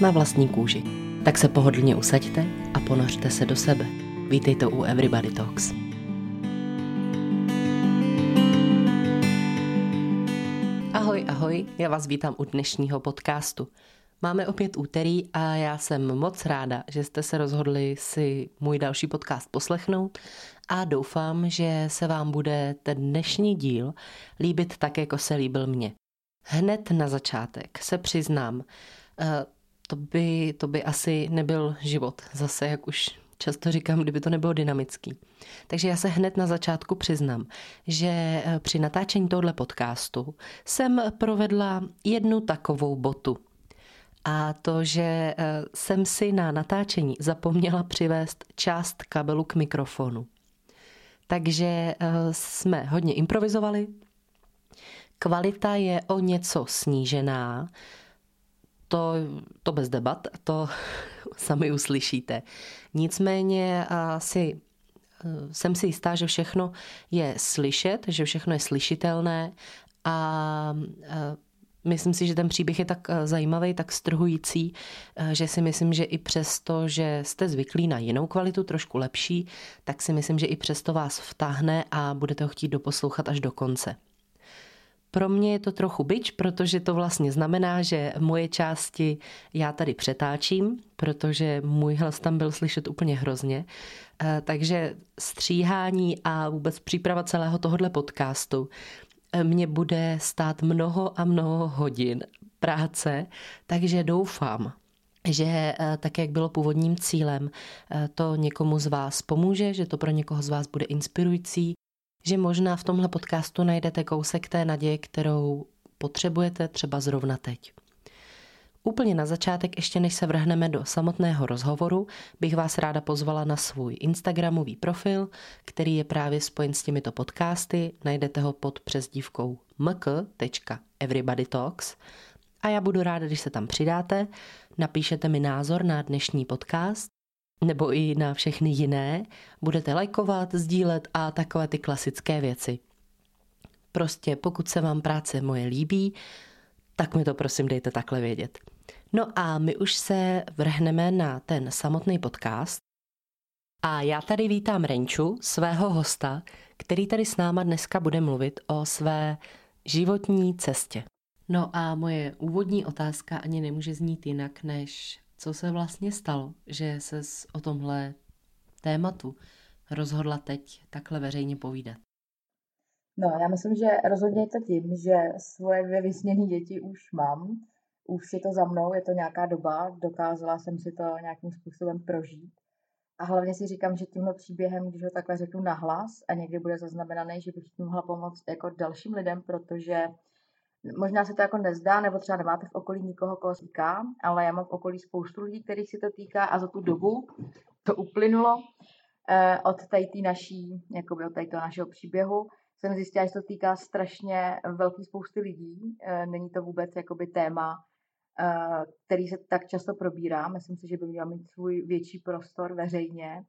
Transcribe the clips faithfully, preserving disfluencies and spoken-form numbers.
Na vlastní kůži. Tak se pohodlně usaďte a ponořte se do sebe. Vítejte u Everybody Talks. Ahoj, ahoj, já vás vítám u dnešního podcastu. Máme opět úterý a já jsem moc ráda, že jste se rozhodli si můj další podcast poslechnout a doufám, že se vám bude ten dnešní díl líbit tak, jako se líbil mně. Hned na začátek se přiznám, to by, to by asi nebyl život, zase jak už často říkám, kdyby to nebylo dynamický. Takže já se hned na začátku přiznám, že při natáčení tohoto podcastu jsem provedla jednu takovou botu. A to, že jsem si na natáčení zapomněla přivést část kabelu k mikrofonu. Takže jsme hodně improvizovali. Kvalita je o něco snížená, to, to bez debat, to sami uslyšíte. Nicméně asi jsem si jistá, že všechno je slyšet, že všechno je slyšitelné a myslím si, že ten příběh je tak zajímavý, tak strhující, že si myslím, že i přesto, že jste zvyklí na jinou kvalitu, trošku lepší, tak si myslím, že i přesto vás vtáhne a budete ho chtít doposlouchat až do konce. Pro mě je to trochu bič, protože to vlastně znamená, že moje části já tady přetáčím, protože můj hlas tam byl slyšet úplně hrozně. Takže stříhání a vůbec příprava celého tohohle podcastu mě bude stát mnoho a mnoho hodin práce, takže doufám, že tak, jak bylo původním cílem, to někomu z vás pomůže, že to pro někoho z vás bude inspirující, že možná v tomhle podcastu najdete kousek té naděje, kterou potřebujete třeba zrovna teď. Úplně na začátek, ještě než se vrhneme do samotného rozhovoru, bych vás ráda pozvala na svůj instagramový profil, který je právě spojen s těmito podcasty, najdete ho pod přezdívkou mk tečka everybodytalks a já budu ráda, když se tam přidáte, napíšete mi názor na dnešní podcast, nebo i na všechny jiné, budete lajkovat, sdílet a takové ty klasické věci. Prostě pokud se vám práce moje líbí, tak mi to prosím dejte takhle vědět. No a my už se vrhneme na ten samotný podcast. A já tady vítám Renču, svého hosta, který tady s náma dneska bude mluvit o své životní cestě. No a moje úvodní otázka ani nemůže znít jinak než: co se vlastně stalo, že ses o tomhle tématu rozhodla teď takhle veřejně povídat? No, já myslím, že rozhodně je to tím, že svoje dvě vysněné děti už mám. Už je to za mnou, je to nějaká doba, dokázala jsem si to nějakým způsobem prožít. A hlavně si říkám, že tímhle příběhem, když ho takhle řeknu nahlas a někdy bude zaznamenaný, že bych tím mohla pomoct jako dalším lidem, protože možná se to jako nezdá, nebo třeba nemáte v okolí nikoho, koho se týká, ale já mám v okolí spoustu lidí, kterých se to týká a za tu dobu to uplynulo eh, od tejtý naší, jakoby od tejtého našeho příběhu. Jsem zjistila, že to týká strašně velké spousty lidí. Eh, není to vůbec jakoby téma, eh, který se tak často probírá. Myslím si, že by měla mít svůj větší prostor veřejně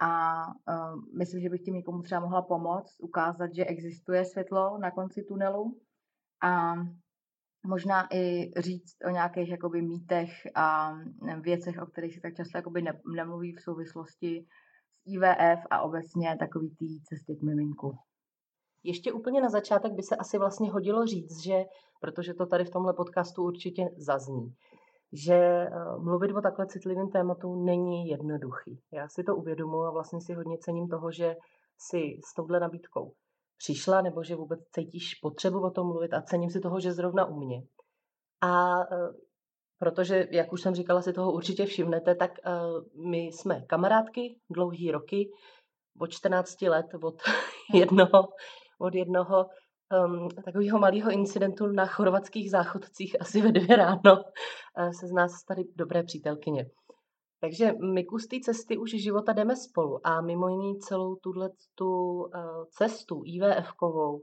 a eh, myslím, že bych tím někomu třeba mohla pomoct, ukázat, že existuje světlo na konci tunelu. A možná i říct o nějakých jakoby mýtech a věcech, o kterých se tak často jakoby ne, nemluví v souvislosti s I V F a obecně takový tý cesty k miminku. Ještě úplně na začátek by se asi vlastně hodilo říct, že, protože to tady v tomhle podcastu určitě zazní, že mluvit o takhle citlivém tématu není jednoduchý. Já si to uvědomuji a vlastně si hodně cením toho, že si s touhle nabídkou přišla, nebo že vůbec cítíš potřebu o tom mluvit a cením si toho, že zrovna u mě. A protože, jak už jsem říkala, si toho určitě všimnete, tak my jsme kamarádky dlouhý roky, od čtrnácti let, od jednoho, od jednoho um, takového malého incidentu na chorvatských záchodcích asi ve dvě ráno uh, se z nás staly dobré přítelkyně. Takže my kus té cesty už života jdeme spolu a mimo jiný celou tuhletu uh, cestu í vé efkovou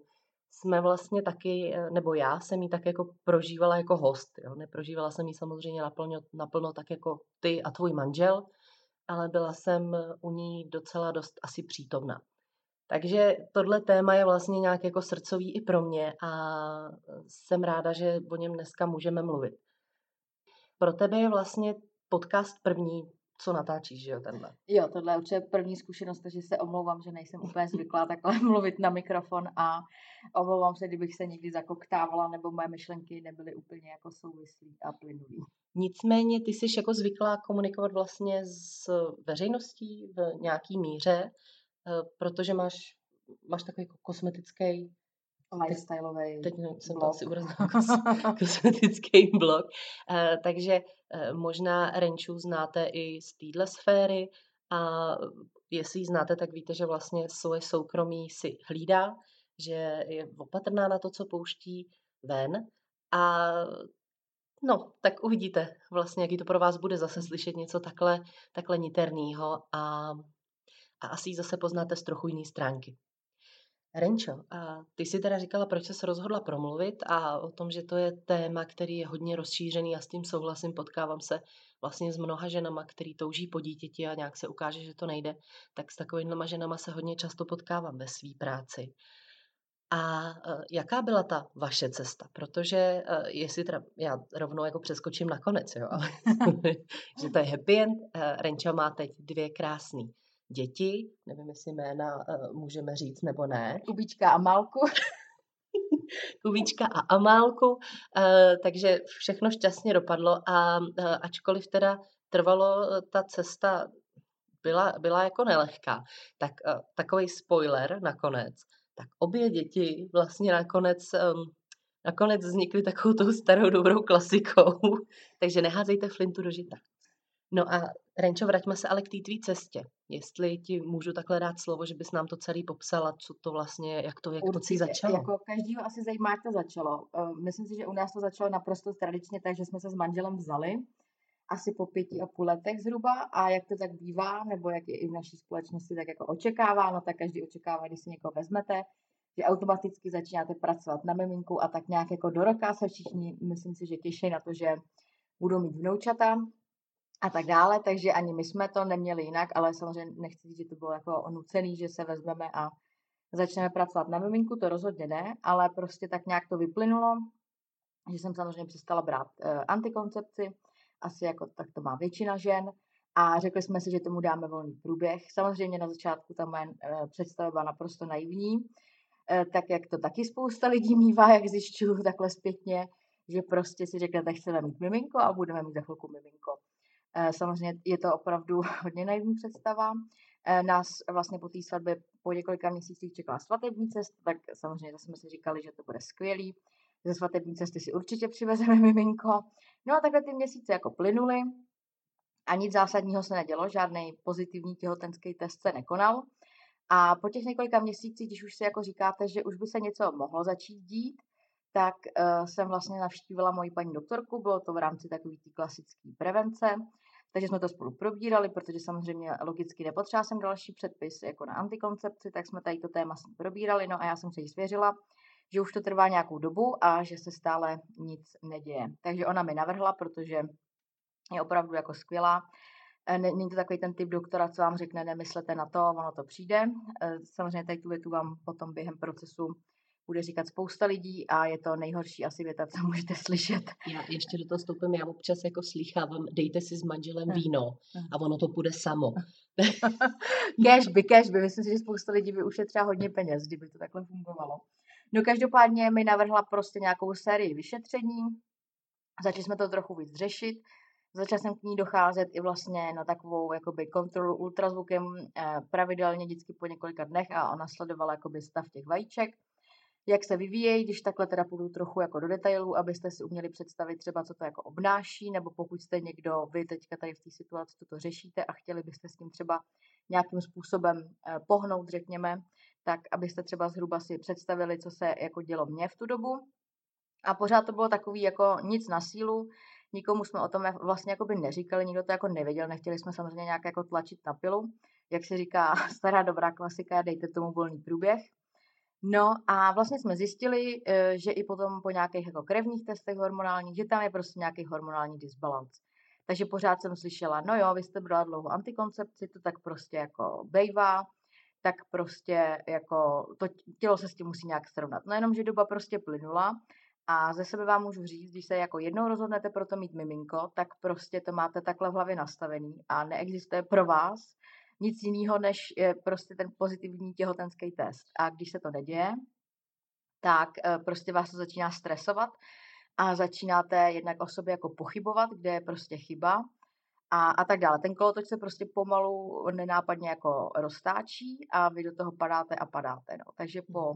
jsme vlastně taky, nebo já jsem ji tak jako prožívala jako host. Jo? Neprožívala jsem ji samozřejmě naplno, naplno tak jako ty a tvůj manžel, ale byla jsem u ní docela dost asi přítomna. Takže tohle téma je vlastně nějak jako srdcový i pro mě a jsem ráda, že o něm dneska můžeme mluvit. Pro tebe je vlastně podcast první, co natáčíš, že jo, tenhle? Jo, tohle je určitě první zkušenost, takže se omlouvám, že nejsem úplně zvyklá takhle mluvit na mikrofon a omlouvám se, kdybych se někdy zakoktávala nebo moje myšlenky nebyly úplně jako souvislí a plynulí. Nicméně ty jsi jako zvyklá komunikovat vlastně s veřejností v nějaký míře, protože máš, máš takový kosmetický lifestyleový teď jsem blog. To asi urazila kosmetický blog. Takže možná Renču znáte i z téhle sféry a jestli ji znáte, tak víte, že vlastně svoje soukromí si hlídá, že je opatrná na to, co pouští ven a no, tak uvidíte vlastně, jaký to pro vás bude zase slyšet něco takhle, takhle niternýho a, a asi ji zase poznáte z trochu jiný stránky. Renčo, a ty jsi teda říkala, proč jsi se rozhodla promluvit a o tom, že to je téma, který je hodně rozšířený a s tím souhlasím, potkávám se vlastně s mnoha ženama, který touží po dítěti a nějak se ukáže, že to nejde, tak s takovýma ženama se hodně často potkávám ve své práci. A jaká byla ta vaše cesta? Protože jestli teda, já rovnou jako přeskočím na konec, jo, ale že to je happy end. Renča má teď dvě krásné děti, nevím, jestli jména můžeme říct nebo ne. Kubíčka a Amálku. Kubíčka a Amálku. Takže všechno šťastně dopadlo a ačkoliv teda trvalo ta cesta, byla, byla jako nelehká, tak takovej spoiler nakonec. Tak obě děti vlastně nakonec, um, nakonec vznikly takovou tou starou dobrou klasikou. Takže neházejte flintu do žita. No a Renčo, vraťme se ale k té tvý cestě. Jestli ti můžu takhle dát slovo, že bys nám to celý popsala, co to vlastně, jak to, jak určitě, to si začalo. Jako každýho asi zajímá, jak to začalo. Myslím si, že u nás to začalo naprosto tradičně, takže jsme se s manželem vzali asi po pěti a půl letech zhruba a jak to tak bývá, nebo jak je i v naší společnosti tak jako očekáváno, tak každý očekává, když si někoho vezmete, že automaticky začínáte pracovat na miminku a tak nějak jako do roka se všichni, myslím si, že těší na to, že budou mít vnoučata a tak dále, takže ani my jsme to neměli jinak, ale samozřejmě nechci říct, že to bylo jako nucený, že se vezmeme a začneme pracovat na miminku, to rozhodně ne, ale prostě tak nějak to vyplynulo, že jsem samozřejmě přestala brát e, antikoncepci, asi jako tak to má většina žen a řekli jsme si, že tomu dáme volný průběh. Samozřejmě na začátku ta moje představa byla naprosto naivní, tak jak to taky spousta lidí mívá, jak zjišťuju takhle zpětně, že prostě si řeknete, chceme mít miminko a budeme mít za chvilku miminko. Samozřejmě je to opravdu hodně naivní představa. Nás vlastně po té svatbě po několika měsících čekala svatební cesta, tak samozřejmě jsme si říkali, že to bude skvělý. Ze svatební cesty si určitě přivezeme miminko. No a takhle ty měsíce jako plynuly a nic zásadního se nedělo, žádný pozitivní těhotenský test se nekonal. A po těch několika měsících, když už si jako říkáte, že už by se něco mohlo začít dít, tak uh, jsem vlastně navštívila moji paní doktorku, bylo to v rámci takové té klasické prevence, takže jsme to spolu probírali, protože samozřejmě logicky nepotřeba jsem další předpis jako na antikoncepci, tak jsme tady to téma s ní probírali, no a já jsem se jí svěřila, že už to trvá nějakou dobu a že se stále nic neděje. Takže ona mi navrhla, protože je opravdu jako skvělá. Není to takový ten typ doktora, co vám řekne, nemyslete na to, ono to přijde. Samozřejmě tady tu větu vám potom během procesu bude říkat spousta lidí a je to nejhorší asi věta, co můžete slyšet. Já ještě do toho stoupím, já občas jako slýchávám, dejte si s manželem víno a ono to půjde samo. Kéž by, kéž by, myslím si, že spousta lidí by ušetřila hodně peněz, kdyby to takhle fungovalo. No každopádně mi navrhla prostě nějakou sérii vyšetření, začali jsme to trochu víc řešit, začala jsem k ní docházet i vlastně na takovou jakoby kontrolu ultrazvukem pravidelně vždycky po několika dnech a ona sledovala jakoby stav těch vajíček, jak se vyvíjejí, když takhle teda půjdu trochu jako do detailů, abyste si uměli představit třeba, co to jako obnáší, nebo pokud jste někdo, vy teďka tady v té situaci to řešíte a chtěli byste s tím třeba nějakým způsobem pohnout, řekněme, tak abyste třeba zhruba si představili, co se jako dělo mně v tu dobu. A pořád to bylo takový jako nic na sílu, nikomu jsme o tom vlastně jakoby neříkali, nikdo to jako nevěděl, nechtěli jsme samozřejmě nějak jako tlačit na pilu, jak se říká stará dobrá klasika, dejte tomu volný průběh. No a vlastně jsme zjistili, že i potom po nějakých jako krevních testech hormonálních, že tam je prostě nějaký hormonální disbalans. Takže pořád jsem slyšela, no jo, vy jste brala dlouho antikoncepci, to tak prostě jako bejvá, tak prostě jako to tělo se s tím musí nějak srovnat. No jenom, že doba prostě plynula a ze sebe vám můžu říct, když se jako jednou rozhodnete pro to mít miminko, tak prostě to máte takhle v hlavě nastavený a neexistuje pro vás nic jiného, než je prostě ten pozitivní těhotenský test. A když se to neděje, tak prostě vás to začíná stresovat a začínáte jednak o sobě jako pochybovat, kde je prostě chyba a, a tak dále. Ten kolotoč se prostě pomalu nenápadně jako roztáčí a vy do toho padáte a padáte. No. Takže po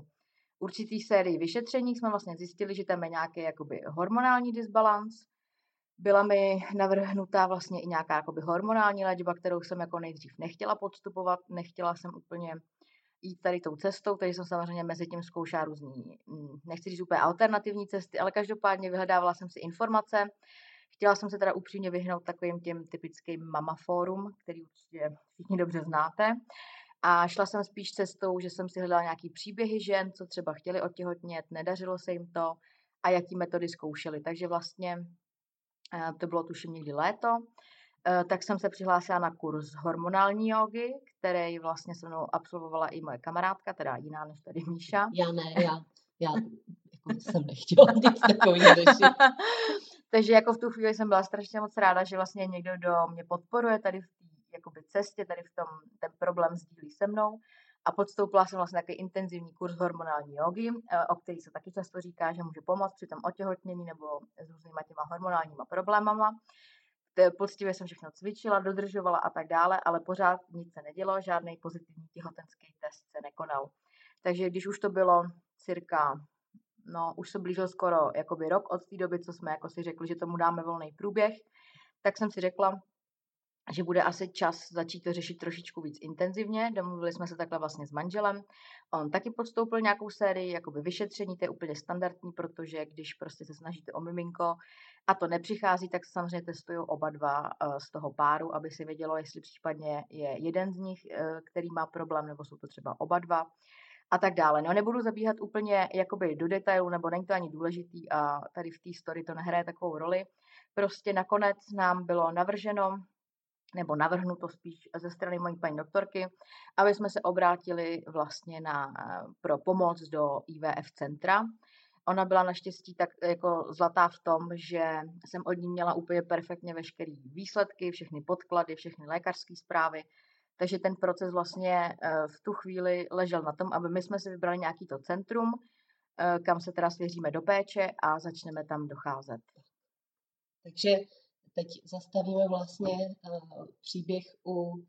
určitý sérii vyšetření jsme vlastně zjistili, že tam je nějaký jakoby hormonální disbalans. Byla mi navrhnutá vlastně i nějaká jakoby hormonální léčba, kterou jsem jako nejdřív nechtěla podstupovat, nechtěla jsem úplně jít tady tou cestou, takže jsem samozřejmě mezi tím zkoušela různý, nechci říct úplně alternativní cesty, ale každopádně vyhledávala jsem si informace. Chtěla jsem se teda upřímně vyhnout takovým těm typickým mama fórum, který určitě všichni dobře znáte. A šla jsem spíš cestou, že jsem si hledala nějaký příběhy žen, co třeba chtěli otěhotnět, nedařilo se jim to a jaký metody zkoušeli. Takže vlastně to bylo tuším někdy léto, tak jsem se přihlásila na kurz hormonální jógy, který vlastně se mnou absolvovala i moje kamarádka, teda jiná než tady Míša. Já ne, já, já jako jsem nechtěla nic takového řešit. Takže jako v tu chvíli jsem byla strašně moc ráda, že vlastně někdo, kdo mě podporuje tady v jakoby cestě, tady v tom ten problém sdílí se mnou a podstoupila jsem vlastně takový intenzivní kurz hormonální jógy, o který se taky často říká, že může pomoct při tom otěhotnění nebo s různýma těma hormonálníma problémama. Poctivě jsem všechno cvičila, dodržovala a tak dále, ale pořád nic se nedělo, žádný pozitivní těhotenský test se nekonal. Takže když už to bylo cirka, no už se blížil skoro jakoby rok od té doby, co jsme jako si řekli, že tomu dáme volný průběh, tak jsem si řekla, že bude asi čas začít to řešit trošičku víc intenzivně. Domluvili jsme se takhle vlastně s manželem. On taky podstoupil nějakou sérii jakoby vyšetření, to je úplně standardní, protože když prostě se snažíte o miminko a to nepřichází, tak samozřejmě testují oba dva z toho páru, aby se vědělo, jestli případně je jeden z nich, který má problém, nebo jsou to třeba oba dva a tak dále. No nebudu zabíhat úplně jakoby do detailu, nebo není to ani důležitý a tady v té story to nehraje takovou roli. Prostě nakonec nám bylo navrženo, nebo navrhnuto spíš ze strany mojí paní doktorky, aby jsme se obrátili vlastně na, pro pomoc do I V F centra. Ona byla naštěstí tak jako zlatá v tom, že jsem od ní měla úplně perfektně veškerý výsledky, všechny podklady, všechny lékařské zprávy, takže ten proces vlastně v tu chvíli ležel na tom, aby my jsme si vybrali nějaký to centrum, kam se teda svěříme do péče a začneme tam docházet. Takže teď zastavíme vlastně uh, příběh u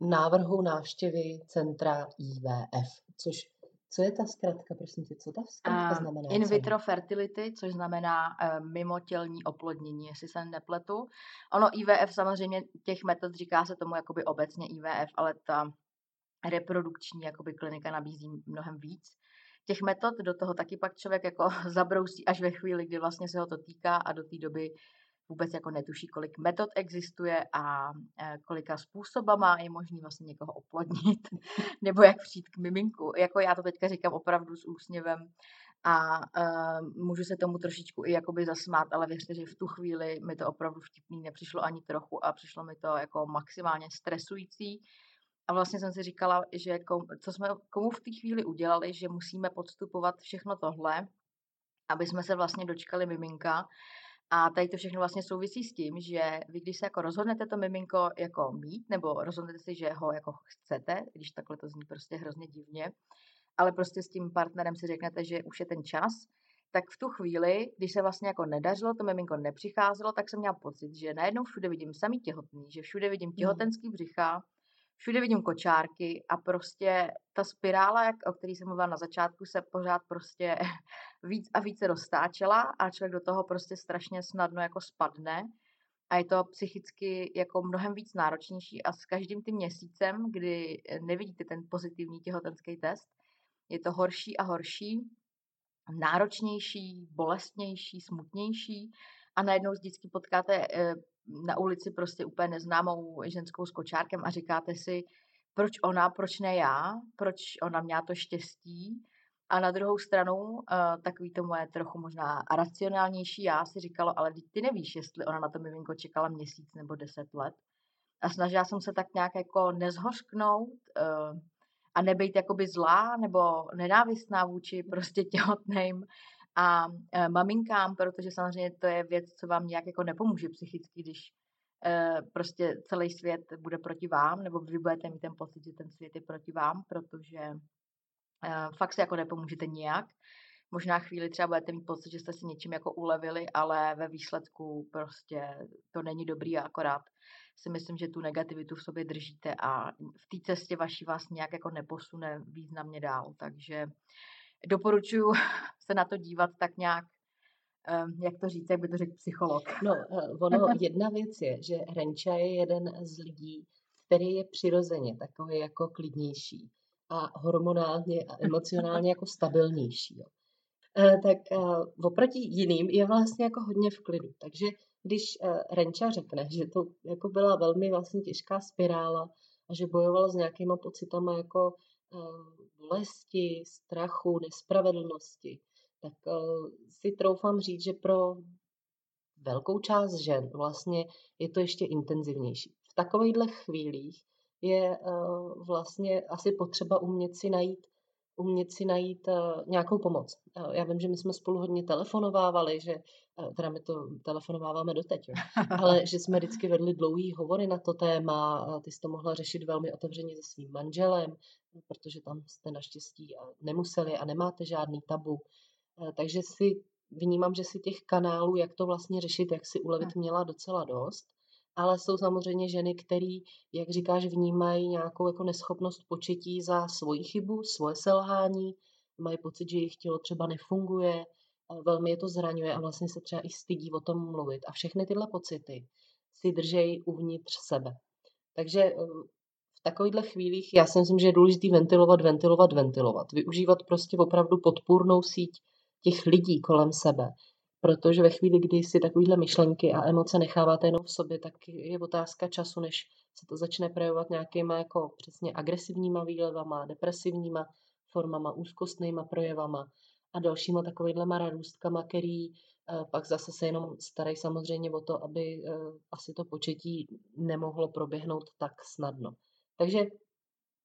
návrhu návštěvy centra I V F, což co je ta zkratka, prosím tě, co ta zkratka uh, znamená? In vitro fertility, což znamená uh, mimotělní oplodnění, jestli se nepletu. Ono I V F samozřejmě těch metod, říká se tomu jakoby obecně I V F, ale ta reprodukční jakoby klinika nabízí mnohem víc. Těch metod do toho taky pak člověk jako zabrousí až ve chvíli, kdy vlastně se ho to týká a do té doby vůbec jako netuší, kolik metod existuje a kolika způsobama je možný vlastně někoho oplodnit nebo jak přijít k miminku. Jako já to teďka říkám opravdu s úsměvem a uh, můžu se tomu trošičku i jakoby zasmát, ale věřte, že v tu chvíli mi to opravdu vtipný nepřišlo ani trochu a přišlo mi to jako maximálně stresující. A vlastně jsem si říkala, že kom, co jsme komu v té chvíli udělali, že musíme podstupovat všechno tohle, aby jsme se vlastně dočkali miminka. A tady to všechno vlastně souvisí s tím, že vy, když se jako rozhodnete to miminko jako mít, nebo rozhodnete si, že ho jako chcete, když takhle to zní prostě hrozně divně, ale prostě s tím partnerem si řeknete, že už je ten čas, tak v tu chvíli, když se vlastně jako nedařilo, to miminko nepřicházelo, tak jsem měla pocit, že najednou všude vidím samý těhotný, že všude vidím těhotenský břicha, všude vidím kočárky a prostě ta spirála, jak, o který jsem mluvila na začátku, se pořád prostě víc a více roztáčela a člověk do toho prostě strašně snadno jako spadne a je to psychicky jako mnohem víc náročnější a s každým tím měsícem, kdy nevidíte ten pozitivní těhotenský test, je to horší a horší, náročnější, bolestnější, smutnější a najednou vždycky potkáte na ulici prostě úplně neznámou ženskou s kočárkem a říkáte si, proč ona, proč ne já, proč ona měla to štěstí. A na druhou stranu, takový to moje trochu možná racionálnější já si říkalo, ale ty nevíš, jestli ona na to miminko čekala měsíc nebo deset let. A snažila jsem se tak nějak jako nezhořknout a nebejt jakoby zlá nebo nenávistná vůči prostě těhotným a maminkám, protože samozřejmě to je věc, co vám nějak jako nepomůže psychicky, když prostě celý svět bude proti vám, nebo vy budete mít ten pocit, že ten svět je proti vám, protože fakt se jako nepomůžete nijak. Možná chvíli třeba budete mít pocit, že jste si něčím jako ulevili, ale ve výsledku prostě to není dobrý a akorát si myslím, že tu negativitu v sobě držíte a v té cestě vaší vás nějak jako neposune významně dál. Takže doporučuji se na to dívat tak nějak, jak to říct, jak by to řekl psycholog. No, ono, jedna věc je, že Renča je jeden z lidí, který je přirozeně takový jako klidnější a hormonálně a emocionálně jako stabilnější. Jo. E, tak e, oproti jiným je vlastně jako hodně v klidu. Takže když e, Renča řekne, že to jako byla velmi vlastně těžká spirála a že bojovala s nějakýma pocitama jako e, bolesti, strachu, nespravedlnosti, tak e, si troufám říct, že pro velkou část žen vlastně je to ještě intenzivnější. V takovejhle chvílích je uh, vlastně asi potřeba umět si najít, umět si najít uh, nějakou pomoc. Uh, já vím, že my jsme spolu hodně telefonovávali, že, uh, teda my to telefonováváme doteď, jo, ale že jsme vždycky vedli dlouhý hovory na to téma, uh, ty jsi to mohla řešit velmi otevřeně se svým manželem, protože tam jste naštěstí a nemuseli a nemáte žádný tabu. Uh, takže si vnímám, že si těch kanálů, jak to vlastně řešit, jak si ulevit, měla docela dost. Ale jsou samozřejmě ženy, které, jak říkáš, vnímají nějakou jako neschopnost početí za svoji chybu, svoje selhání, mají pocit, že jejich tělo třeba nefunguje, velmi je to zraňuje a vlastně se třeba i stydí o tom mluvit. A všechny tyhle pocity si držejí uvnitř sebe. Takže v takovýchhle chvílích já si myslím, že je důležité ventilovat, ventilovat, ventilovat. Využívat prostě opravdu podpůrnou síť těch lidí kolem sebe. Protože ve chvíli, kdy si takovýhle myšlenky a emoce necháváte jenom v sobě, tak je otázka času, než se to začne projevovat nějakýma jako přesně agresivníma výlevama, depresivníma formama, úzkostnýma projevama a dalšíma takovýhlema radůstkama, který pak zase se jenom starají samozřejmě o to, aby asi to početí nemohlo proběhnout tak snadno. Takže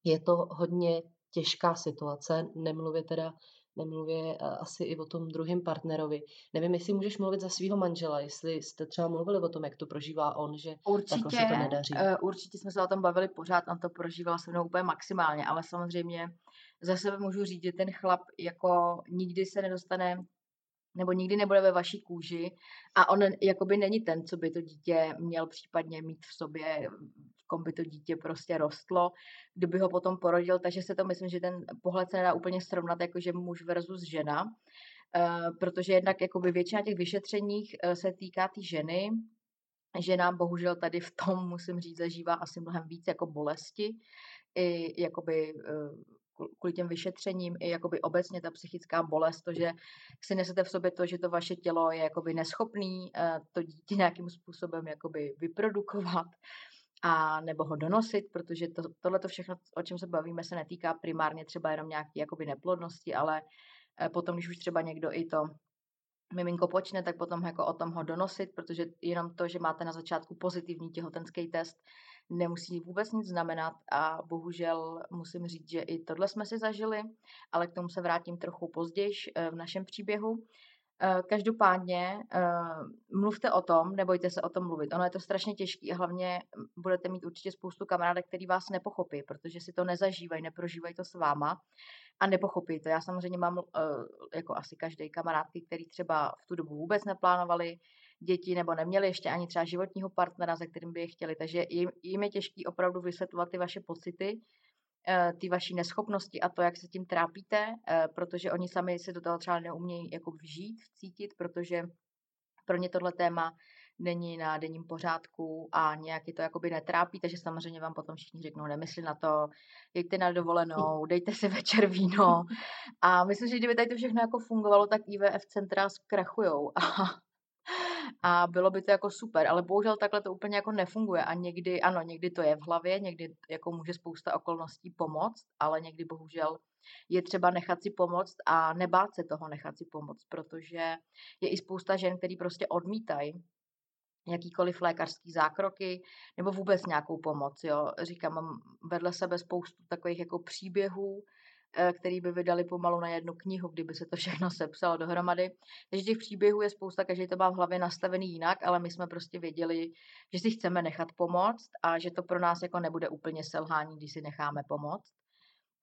je to hodně těžká situace, nemluvě teda Nemluvě asi i o tom druhém partnerovi. Nevím, jestli můžeš mluvit za svého manžela, jestli jste třeba mluvili o tom, jak to prožívá on, že určitě, takhle se to nedaří. Určitě jsme se o tom bavili pořád, on to prožívala se mnou úplně maximálně, ale samozřejmě za sebe můžu říct, že ten chlap jako nikdy se nedostane nebo nikdy nebude ve vaší kůži a on jakoby není ten, co by to dítě měl případně mít v sobě, v kom by to dítě prostě rostlo, kdyby ho potom porodil, takže se to myslím, že ten pohled se nedá úplně srovnat, jakože muž versus žena, protože jednak jakoby většina těch vyšetřeních se týká té ženy, žena bohužel tady v tom, musím říct, zažívá asi mnohem víc jako bolesti, i jakoby kvůli těm vyšetřením i jakoby obecně ta psychická bolest, to, že si nesete v sobě to, že to vaše tělo je jakoby neschopný to dítě nějakým způsobem jakoby vyprodukovat a nebo ho donosit, protože to, tohleto všechno, o čem se bavíme, se netýká primárně třeba jenom nějaké jakoby neplodnosti, ale potom, když už třeba někdo i to miminko počne, tak potom jako o tom ho donosit, protože jenom to, že máte na začátku pozitivní těhotenský test, nemusí vůbec nic znamenat a bohužel musím říct, že i tohle jsme si zažili, ale k tomu se vrátím trochu později v našem příběhu. Každopádně mluvte o tom, nebojte se o tom mluvit. Ono je to strašně těžké a hlavně budete mít určitě spoustu kamarádek, který vás nepochopí, protože si to nezažívají, neprožívají to s váma a nepochopí to. Já samozřejmě mám jako asi každý kamarádky, který třeba v tu dobu vůbec neplánovali děti nebo neměli ještě ani třeba životního partnera, se kterým by je chtěli. Takže jim, jim je těžké opravdu vysvětlovat ty vaše pocity, ty vaší neschopnosti a to, jak se tím trápíte, protože oni sami se do toho třeba neumějí jako vžít, vcítit, protože pro ně tohle téma není na denním pořádku a nějaký to jakoby netrápí, takže samozřejmě vám potom všichni řeknou, nemysli na to, jeďte na dovolenou, dejte si večer víno. A myslím, že kdyby tady to všechno jako fungovalo, tak I V F centra zkrachujou a, a bylo by to jako super, ale bohužel takhle to úplně jako nefunguje a někdy, ano, někdy to je v hlavě, někdy jako může spousta okolností pomoct, ale někdy bohužel je třeba nechat si pomoct a nebát se toho nechat si pomoct, protože je i spousta žen, který prostě odmítají jakýkoliv lékařský zákroky nebo vůbec nějakou pomoc. Jo. Říkám, mám vedle sebe spoustu takových jako příběhů, který by vydali pomalu na jednu knihu, kdyby se to všechno sepsalo dohromady. Takže těch příběhů je spousta, každý to má v hlavě nastavený jinak, ale my jsme prostě věděli, že si chceme nechat pomoct a že to pro nás jako nebude úplně selhání, když si necháme pomoct.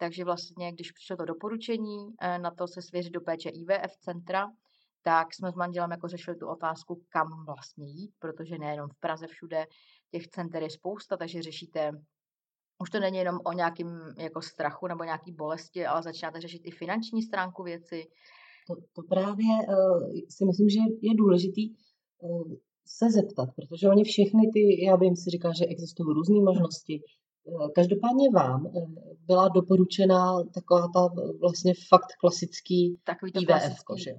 Takže vlastně, když přišlo to doporučení na to se svěřit do péče I V F centra, tak jsme s manželem jako řešili tu otázku, kam vlastně jít, protože nejenom v Praze všude těch center je spousta, takže řešíte, už to není jenom o nějakém jako strachu nebo nějaký bolesti, ale začínáte řešit i finanční stránku věci. To, to právě uh, si myslím, že je důležitý uh, se zeptat, protože oni všechny ty, já bych si říkala, že existují různé možnosti. Každopádně vám byla doporučena taková ta vlastně fakt klasický I V F. Klasický,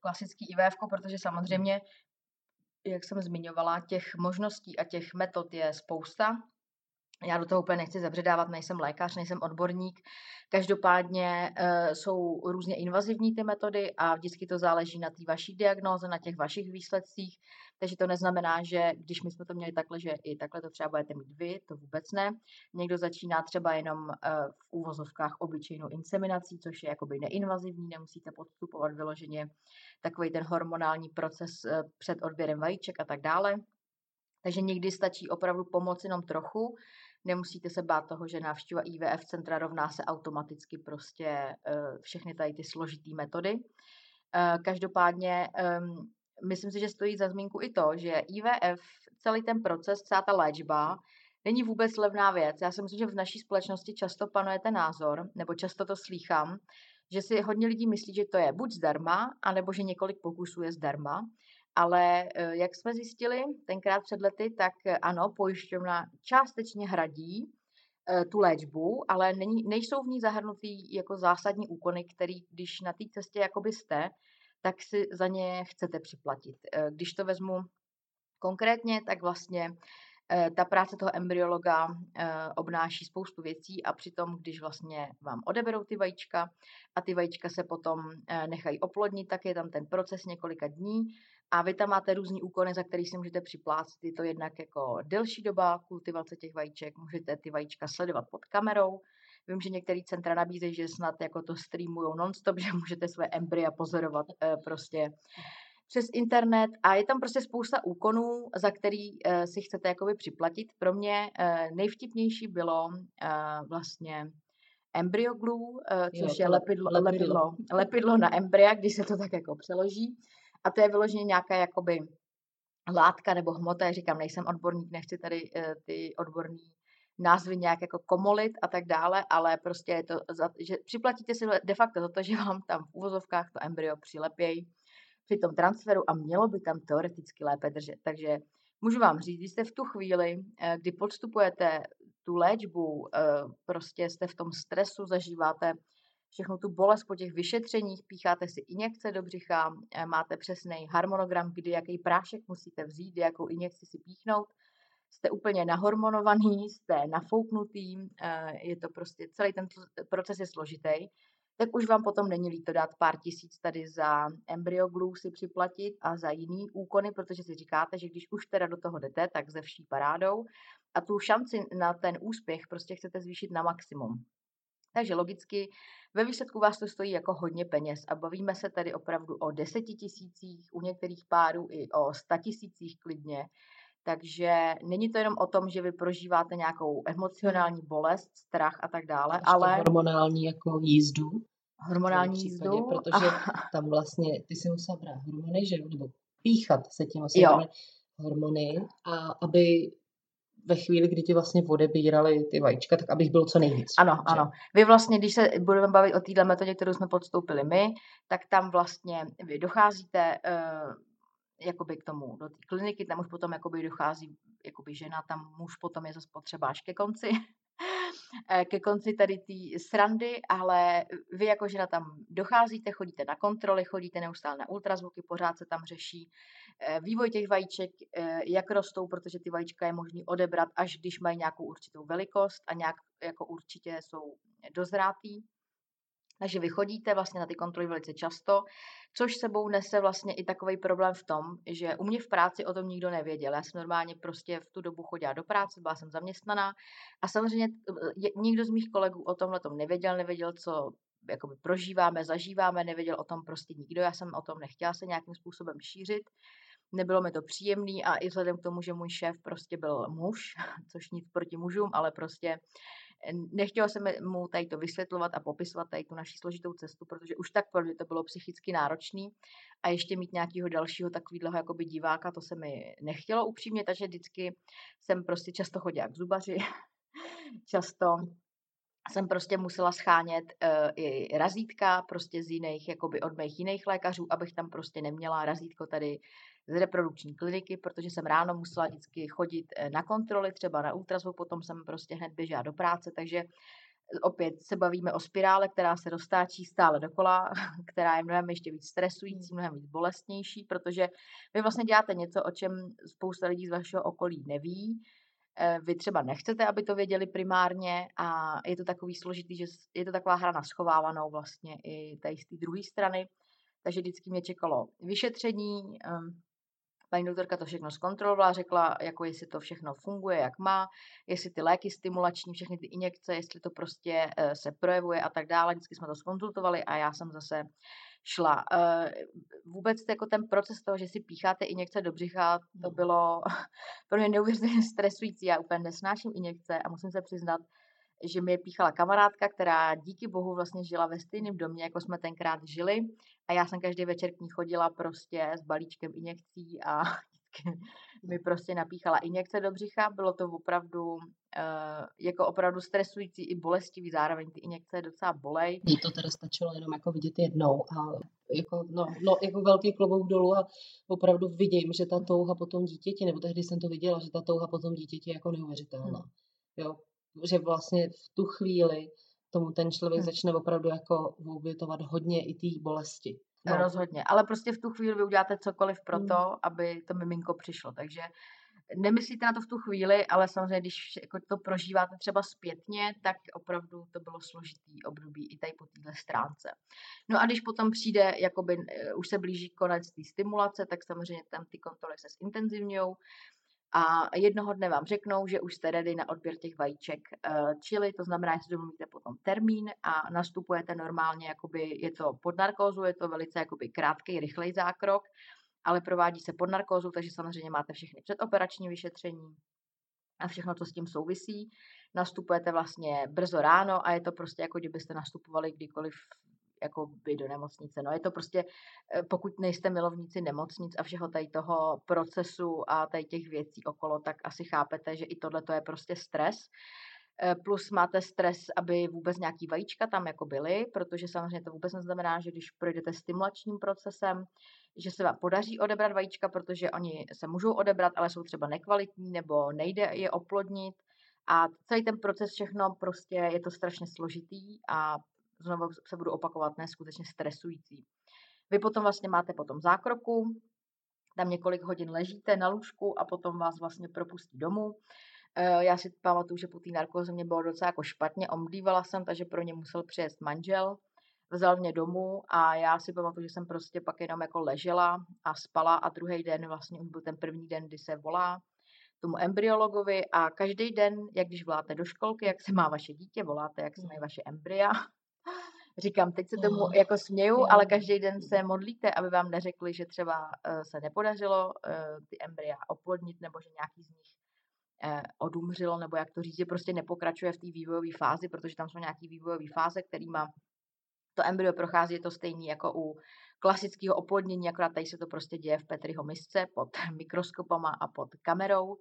klasický I V F, protože samozřejmě, jak jsem zmiňovala, těch možností a těch metod je spousta. Já do toho úplně nechci zabředávat, nejsem lékař, nejsem odborník. Každopádně e, jsou různě invazivní ty metody a vždycky to záleží na té vaší diagnóze, na těch vašich výsledcích. Takže to neznamená, že když my jsme to měli takhle, že i takhle to třeba budete mít vy, to vůbec ne. Někdo začíná třeba jenom e, v úvozovkách obyčejnou inseminací, což je jakoby neinvazivní, nemusíte podstupovat vyloženě takový ten hormonální proces e, před odběrem vajíček a tak dále. Takže někdy stačí opravdu pomoc jenom trochu. Nemusíte se bát toho, že návštěva I V F centra rovná se automaticky prostě všechny tady ty složitý metody. Každopádně myslím si, že stojí za zmínku i to, že I V F, celý ten proces, celá ta léčba, není vůbec levná věc. Já si myslím, že v naší společnosti často panuje ten názor, nebo často to slýchám, že si hodně lidí myslí, že to je buď zdarma, anebo že několik pokusů je zdarma. Ale jak jsme zjistili tenkrát před lety, tak ano, pojišťovna částečně hradí e, tu léčbu, ale není, nejsou v ní zahrnutý jako zásadní úkony, který, když na té cestě jakoby jste, tak si za ně chcete připlatit. E, když to vezmu konkrétně, tak vlastně e, ta práce toho embryologa e, obnáší spoustu věcí a přitom, když vlastně vám odeberou ty vajíčka a ty vajíčka se potom e, nechají oplodnit, tak je tam ten proces několika dní. A vy tam máte různý úkony, za který si můžete připlácet. Je to jednak jako delší doba kultivace těch vajíček. Můžete ty vajíčka sledovat pod kamerou. Vím, že některé centra nabízejí, že snad jako to streamujou non-stop, že můžete své embrya pozorovat e, prostě přes internet. A je tam prostě spousta úkonů, za který e, si chcete jakoby připlatit. Pro mě e, nejvtipnější bylo e, vlastně embryoglue, e, což jo, je lepidlo, lepidlo. Lepidlo, lepidlo na embrya, když se to tak jako přeloží. A to je vyloženě nějaká jakoby látka nebo hmota, já říkám, nejsem odborník, nechci tady e, ty odborný názvy nějak jako komolit a tak dále, ale prostě je to, za, že připlatíte si de facto za to, že vám tam v uvozovkách to embryo přilepějí při tom transferu a mělo by tam teoreticky lépe držet. Takže můžu vám říct, když jste v tu chvíli, e, kdy podstupujete tu léčbu, e, prostě jste v tom stresu, zažíváte všechnu tu bolest po těch vyšetřeních, pícháte si injekce do břicha, máte přesný harmonogram, kdy jaký prášek musíte vzít, jakou injekci si píchnout. Jste úplně nahormonovaný, jste nafouknutý, je to prostě, celý ten proces je složitý. Tak už vám potom není líto dát pár tisíc tady za embryoglue si připlatit a za jiný úkony, protože si říkáte, že když už teda do toho jdete, tak ze vší parádou a tu šanci na ten úspěch prostě chcete zvýšit na maximum. Takže logicky ve výsledku vás to stojí jako hodně peněz a bavíme se tady opravdu o deseti tisících, u některých párů i o sta tisících klidně. Takže není to jenom o tom, že vy prožíváte nějakou emocionální bolest, strach a tak dále, ale... Hormonální jako jízdu. Hormonální případě, jízdu. Protože tam vlastně ty si musela brát hormony, že nebo píchat se tím vlastně hormony a aby... ve chvíli, kdy ti vlastně odebírali ty vajíčka, tak abych byl co nejvíc. Ano, že? Ano. Vy vlastně, když se budeme bavit o této metodě, kterou jsme podstoupili my, tak tam vlastně vy docházíte jakoby k tomu do té kliniky, tam už potom jakoby dochází jakoby žena, tam muž potom je zase potřeba až ke konci, ke konci tady té srandy, ale vy jako žena tam docházíte, chodíte na kontroly, chodíte neustále na ultrazvuky, pořád se tam řeší vývoj těch vajíček, jak rostou, protože ty vajíčka je možný odebrat, až když mají nějakou určitou velikost a nějak jako určitě jsou dozrátý. Takže vy chodíte vlastně na ty kontroly velice často, což sebou nese vlastně i takový problém v tom, že u mě v práci o tom nikdo nevěděl. Já jsem normálně prostě v tu dobu chodila do práce, byla jsem zaměstnaná a samozřejmě nikdo z mých kolegů o tomhletom nevěděl, nevěděl, co jakoby prožíváme, zažíváme, nevěděl o tom prostě nikdo. Já jsem o tom nechtěla se nějakým způsobem šířit, nebylo mi to příjemný a i vzhledem k tomu, že můj šéf prostě byl muž, což nic proti mužům, ale prostě nechtěla jsem mu tady to vysvětlovat a popisovat tady tu naši složitou cestu, protože už tak pro mě to bylo psychicky náročný a ještě mít nějakého dalšího takového jakoby diváka, to se mi nechtělo upřímně, takže vždycky jsem prostě často chodila k zubaři, často jsem prostě musela schánět uh, i razítka prostě z jiných, jakoby od mých jiných lékařů, abych tam prostě neměla razítko tady z reprodukční kliniky, protože jsem ráno musela vždycky chodit na kontroly, třeba na ultrazvuk, potom jsem prostě hned běžela do práce, takže opět se bavíme o spirále, která se roztáčí stále dokola, která je mnohem ještě víc stresující, mnohem víc bolestnější, protože vy vlastně děláte něco, o čem spousta lidí z vašeho okolí neví. Vy třeba nechcete, aby to věděli primárně a je to takový složitý, že je to taková hra na schovávanou vlastně i tady z té druhé strany, takže vždycky mě čekalo vyšetření, paní doktorka to všechno zkontrolovala, řekla, jako jestli to všechno funguje, jak má, jestli ty léky stimulační, všechny ty injekce, jestli to prostě se projevuje a tak dále. Vždycky jsme to zkonzultovali a já jsem zase šla. Vůbec jako ten proces toho, že si pícháte injekce do břicha, to bylo pro mě neuvěřitelně stresující. Já úplně nesnáším injekce a musím se přiznat, že mi je píchala kamarádka, která díky bohu vlastně žila ve stejném domě, jako jsme tenkrát žili a já jsem každý večer k ní chodila prostě s balíčkem injekcí a mi prostě napíchala injekce do břicha. Bylo to opravdu jako opravdu stresující i bolestivý, zároveň ty injekce docela bolej. Mně to teda stačilo jenom jako vidět jednou a jako, no, no, jako velký klobouk dolů a opravdu vidím, že ta touha po tom dítěti, nebo tehdy jsem to viděla, že ta touha po tom dítěti je jako neuvěřitelná. Hmm. Jo? Že vlastně v tu chvíli tomu ten člověk hmm. začne opravdu jako obětovat hodně i té bolesti. No. Rozhodně, ale prostě v tu chvíli vy uděláte cokoliv pro to, hmm. aby to miminko přišlo, takže nemyslíte na to v tu chvíli, ale samozřejmě, když jako to prožíváte třeba zpětně, tak opravdu to bylo složitý období i tady po téhle stránce. No a když potom přijde, jakoby už se blíží konec té stimulace, tak samozřejmě tam ty kontroly se zintenzivňujou a jednoho dne vám řeknou, že už jste ready na odběr těch vajíček, čili to znamená, že si domluvíte potom termín a nastupujete normálně, jakoby je to pod narkózu, je to velice jakoby krátký, rychlej zákrok, ale provádí se pod narkózu, takže samozřejmě máte všechny předoperační vyšetření a všechno, co s tím souvisí. Nastupujete vlastně brzo ráno a je to prostě jako kdybyste nastupovali kdykoliv jakoby do nemocnice. No je to prostě, pokud nejste milovníci nemocnic a všeho tady toho procesu a tady těch věcí okolo, tak asi chápete, že i tohle to je prostě stres. Plus máte stres, aby vůbec nějaký vajíčka tam jako byly, protože samozřejmě to vůbec neznamená, že když projdete stimulačním procesem, že se vám podaří odebrat vajíčka, protože oni se můžou odebrat, ale jsou třeba nekvalitní nebo nejde je oplodnit. A celý ten proces všechno prostě je to strašně složitý a znovu se budu opakovat, ne, skutečně stresující. Vy potom vlastně máte potom zákroku, tam několik hodin ležíte na lůžku a potom vás vlastně propustí domů. Já si pamatuju, že po té narkóze mě bylo docela jako špatně, omdlívala jsem, takže pro ně musel přijet manžel, vzal mě domů a já si pamatuju, že jsem prostě pak jenom jako ležela a spala a druhý den vlastně už byl ten první den, kdy se volá tomu embryologovi a každý den, jak když voláte do školky, jak se má vaše dítě, voláte, jak se mají vaše embrya. Říkám, teď se tomu jako směju, ale každý den se modlíte, aby vám neřekli, že třeba se nepodařilo ty embrya oplodnit nebo že nějaký z nich odumřelo, nebo jak to říct, že prostě nepokračuje v té vývojové fázi, protože tam jsou nějaký vývojové fáze, kterýma to embryo prochází, je to stejný jako u klasického oplodnění, akorát tady se to prostě děje v Petriho misce pod mikroskopama a pod kamerou.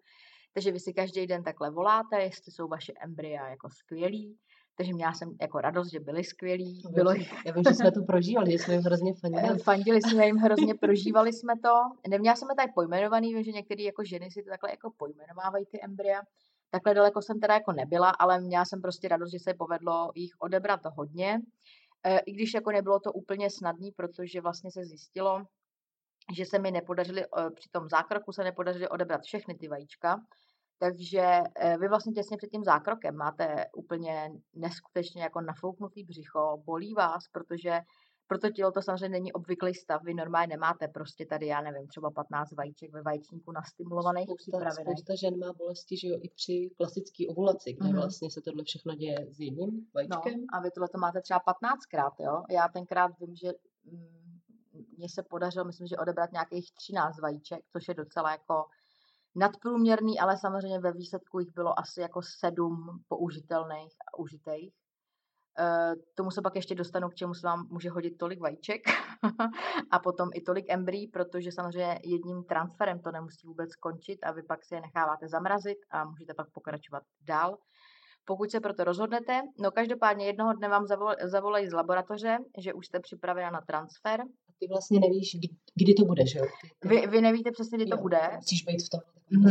Takže vy si každý den takhle voláte, jestli jsou vaše embrya jako skvělý, Takže měla jsem jako radost, že byli skvělí. Bylo... Já vím, že jsme tu prožívali, že jsme jim hrozně fandili. Fandili jsme jim hrozně, prožívali jsme to. Neměla jsem je tady pojmenovaný, vím, že některé jako ženy si to takhle jako pojmenovávají ty embrya. Takhle daleko jsem teda jako nebyla, ale měla jsem prostě radost, že se povedlo jich odebrat hodně. E, I když jako nebylo to úplně snadné, protože vlastně se zjistilo, že se mi nepodařili, při tom zákroku se nepodařili odebrat všechny ty vajíčka. Takže vy vlastně těsně před tím zákrokem máte úplně neskutečně jako nafouknutý břicho, bolí vás, protože proto tělo to samozřejmě není obvyklý stav, vy normálně nemáte prostě tady, já nevím, třeba patnáct vajíček ve vajíčníku nastimulovaných. Spousta, spousta žen má bolesti, že jo, i při klasické ovulaci, kde mm-hmm. vlastně se tohle všechno děje s jedním vajíčkem. No, a vy tohle to máte třeba patnáctkrát, jo. Já tenkrát vím, že mně se podařilo, myslím, že odebrat nějakých třináct vajíček, což je docela jako nadprůměrný, ale samozřejmě ve výsledku jich bylo asi jako sedm použitelných a užitejch. E, tomu se pak ještě dostanu, k čemu se vám může hodit tolik vajíček a potom i tolik embryí, protože samozřejmě jedním transferem to nemusí vůbec skončit a vy pak si je necháváte zamrazit a můžete pak pokračovat dál, pokud se proto rozhodnete. No každopádně jednoho dne vám zavolají z laboratoře, že už jste připravena na transfer. Ty vlastně nevíš, kdy, kdy to bude, že jo? Vy, vy nevíte přesně, kdy jo, to bude. Musíš být v tom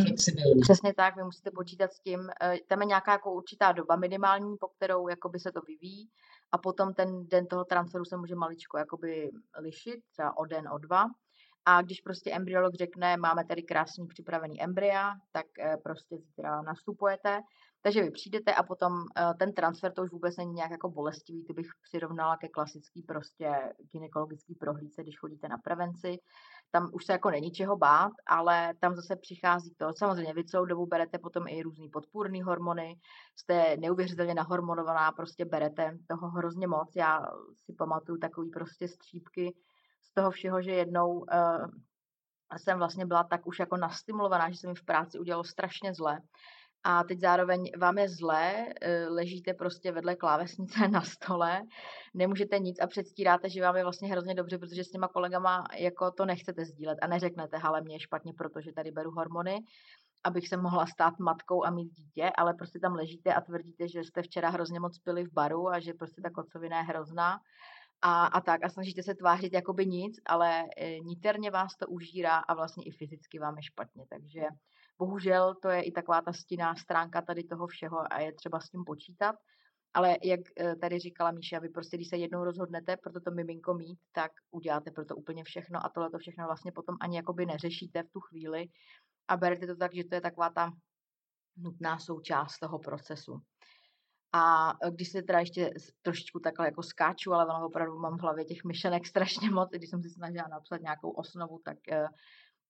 flexibilní. Mm-hmm. Přesně tak, vy musíte počítat s tím. Tam je nějaká jako určitá doba minimální, po kterou jakoby se to vyvíjí a potom ten den toho transferu se může maličko jakoby lišit, třeba o den, o dva. A když prostě embryolog řekne, máme tady krásný připravený embrya, tak prostě zítra nastupujete. Takže vy přijdete a potom ten transfer to už vůbec není nějak jako bolestivý, to bych přirovnala ke klasický prostě gynekologický prohlídce, když chodíte na prevenci. Tam už se jako není čeho bát, ale tam zase přichází to. Samozřejmě vy celou dobu berete potom i různý podpůrný hormony, jste neuvěřitelně nahormonovaná, prostě berete toho hrozně moc. Já si pamatuju takový prostě střípky z toho všeho, že jednou uh, jsem vlastně byla tak už jako nastimulovaná, že se mi v práci udělalo strašně zle. A teď zároveň vám je zlé, ležíte prostě vedle klávesnice na stole, nemůžete nic a předstíráte, že vám je vlastně hrozně dobře, protože s těma kolegama jako to nechcete sdílet a neřeknete, hele, mě je špatně, protože tady beru hormony, abych se mohla stát matkou a mít dítě, ale prostě tam ležíte a tvrdíte, že jste včera hrozně moc pili v baru a že prostě ta kocovina je hrozná. A, a tak a snažíte se tvářit jakoby nic, ale niterně vás to užírá a vlastně i fyzicky vám je špatně, takže bohužel to je i taková ta stinná stránka tady toho všeho a je třeba s tím počítat, ale jak tady říkala Míša, vy prostě když se jednou rozhodnete pro to miminko mít, tak uděláte pro to úplně všechno a tohle to všechno vlastně potom ani jakoby neřešíte v tu chvíli a berete to tak, že to je taková ta nutná součást toho procesu. A když se teda ještě trošičku takhle jako skáču, ale ono opravdu mám v hlavě těch myšlenek strašně moc, když jsem si snažila napsat nějakou osnovu, tak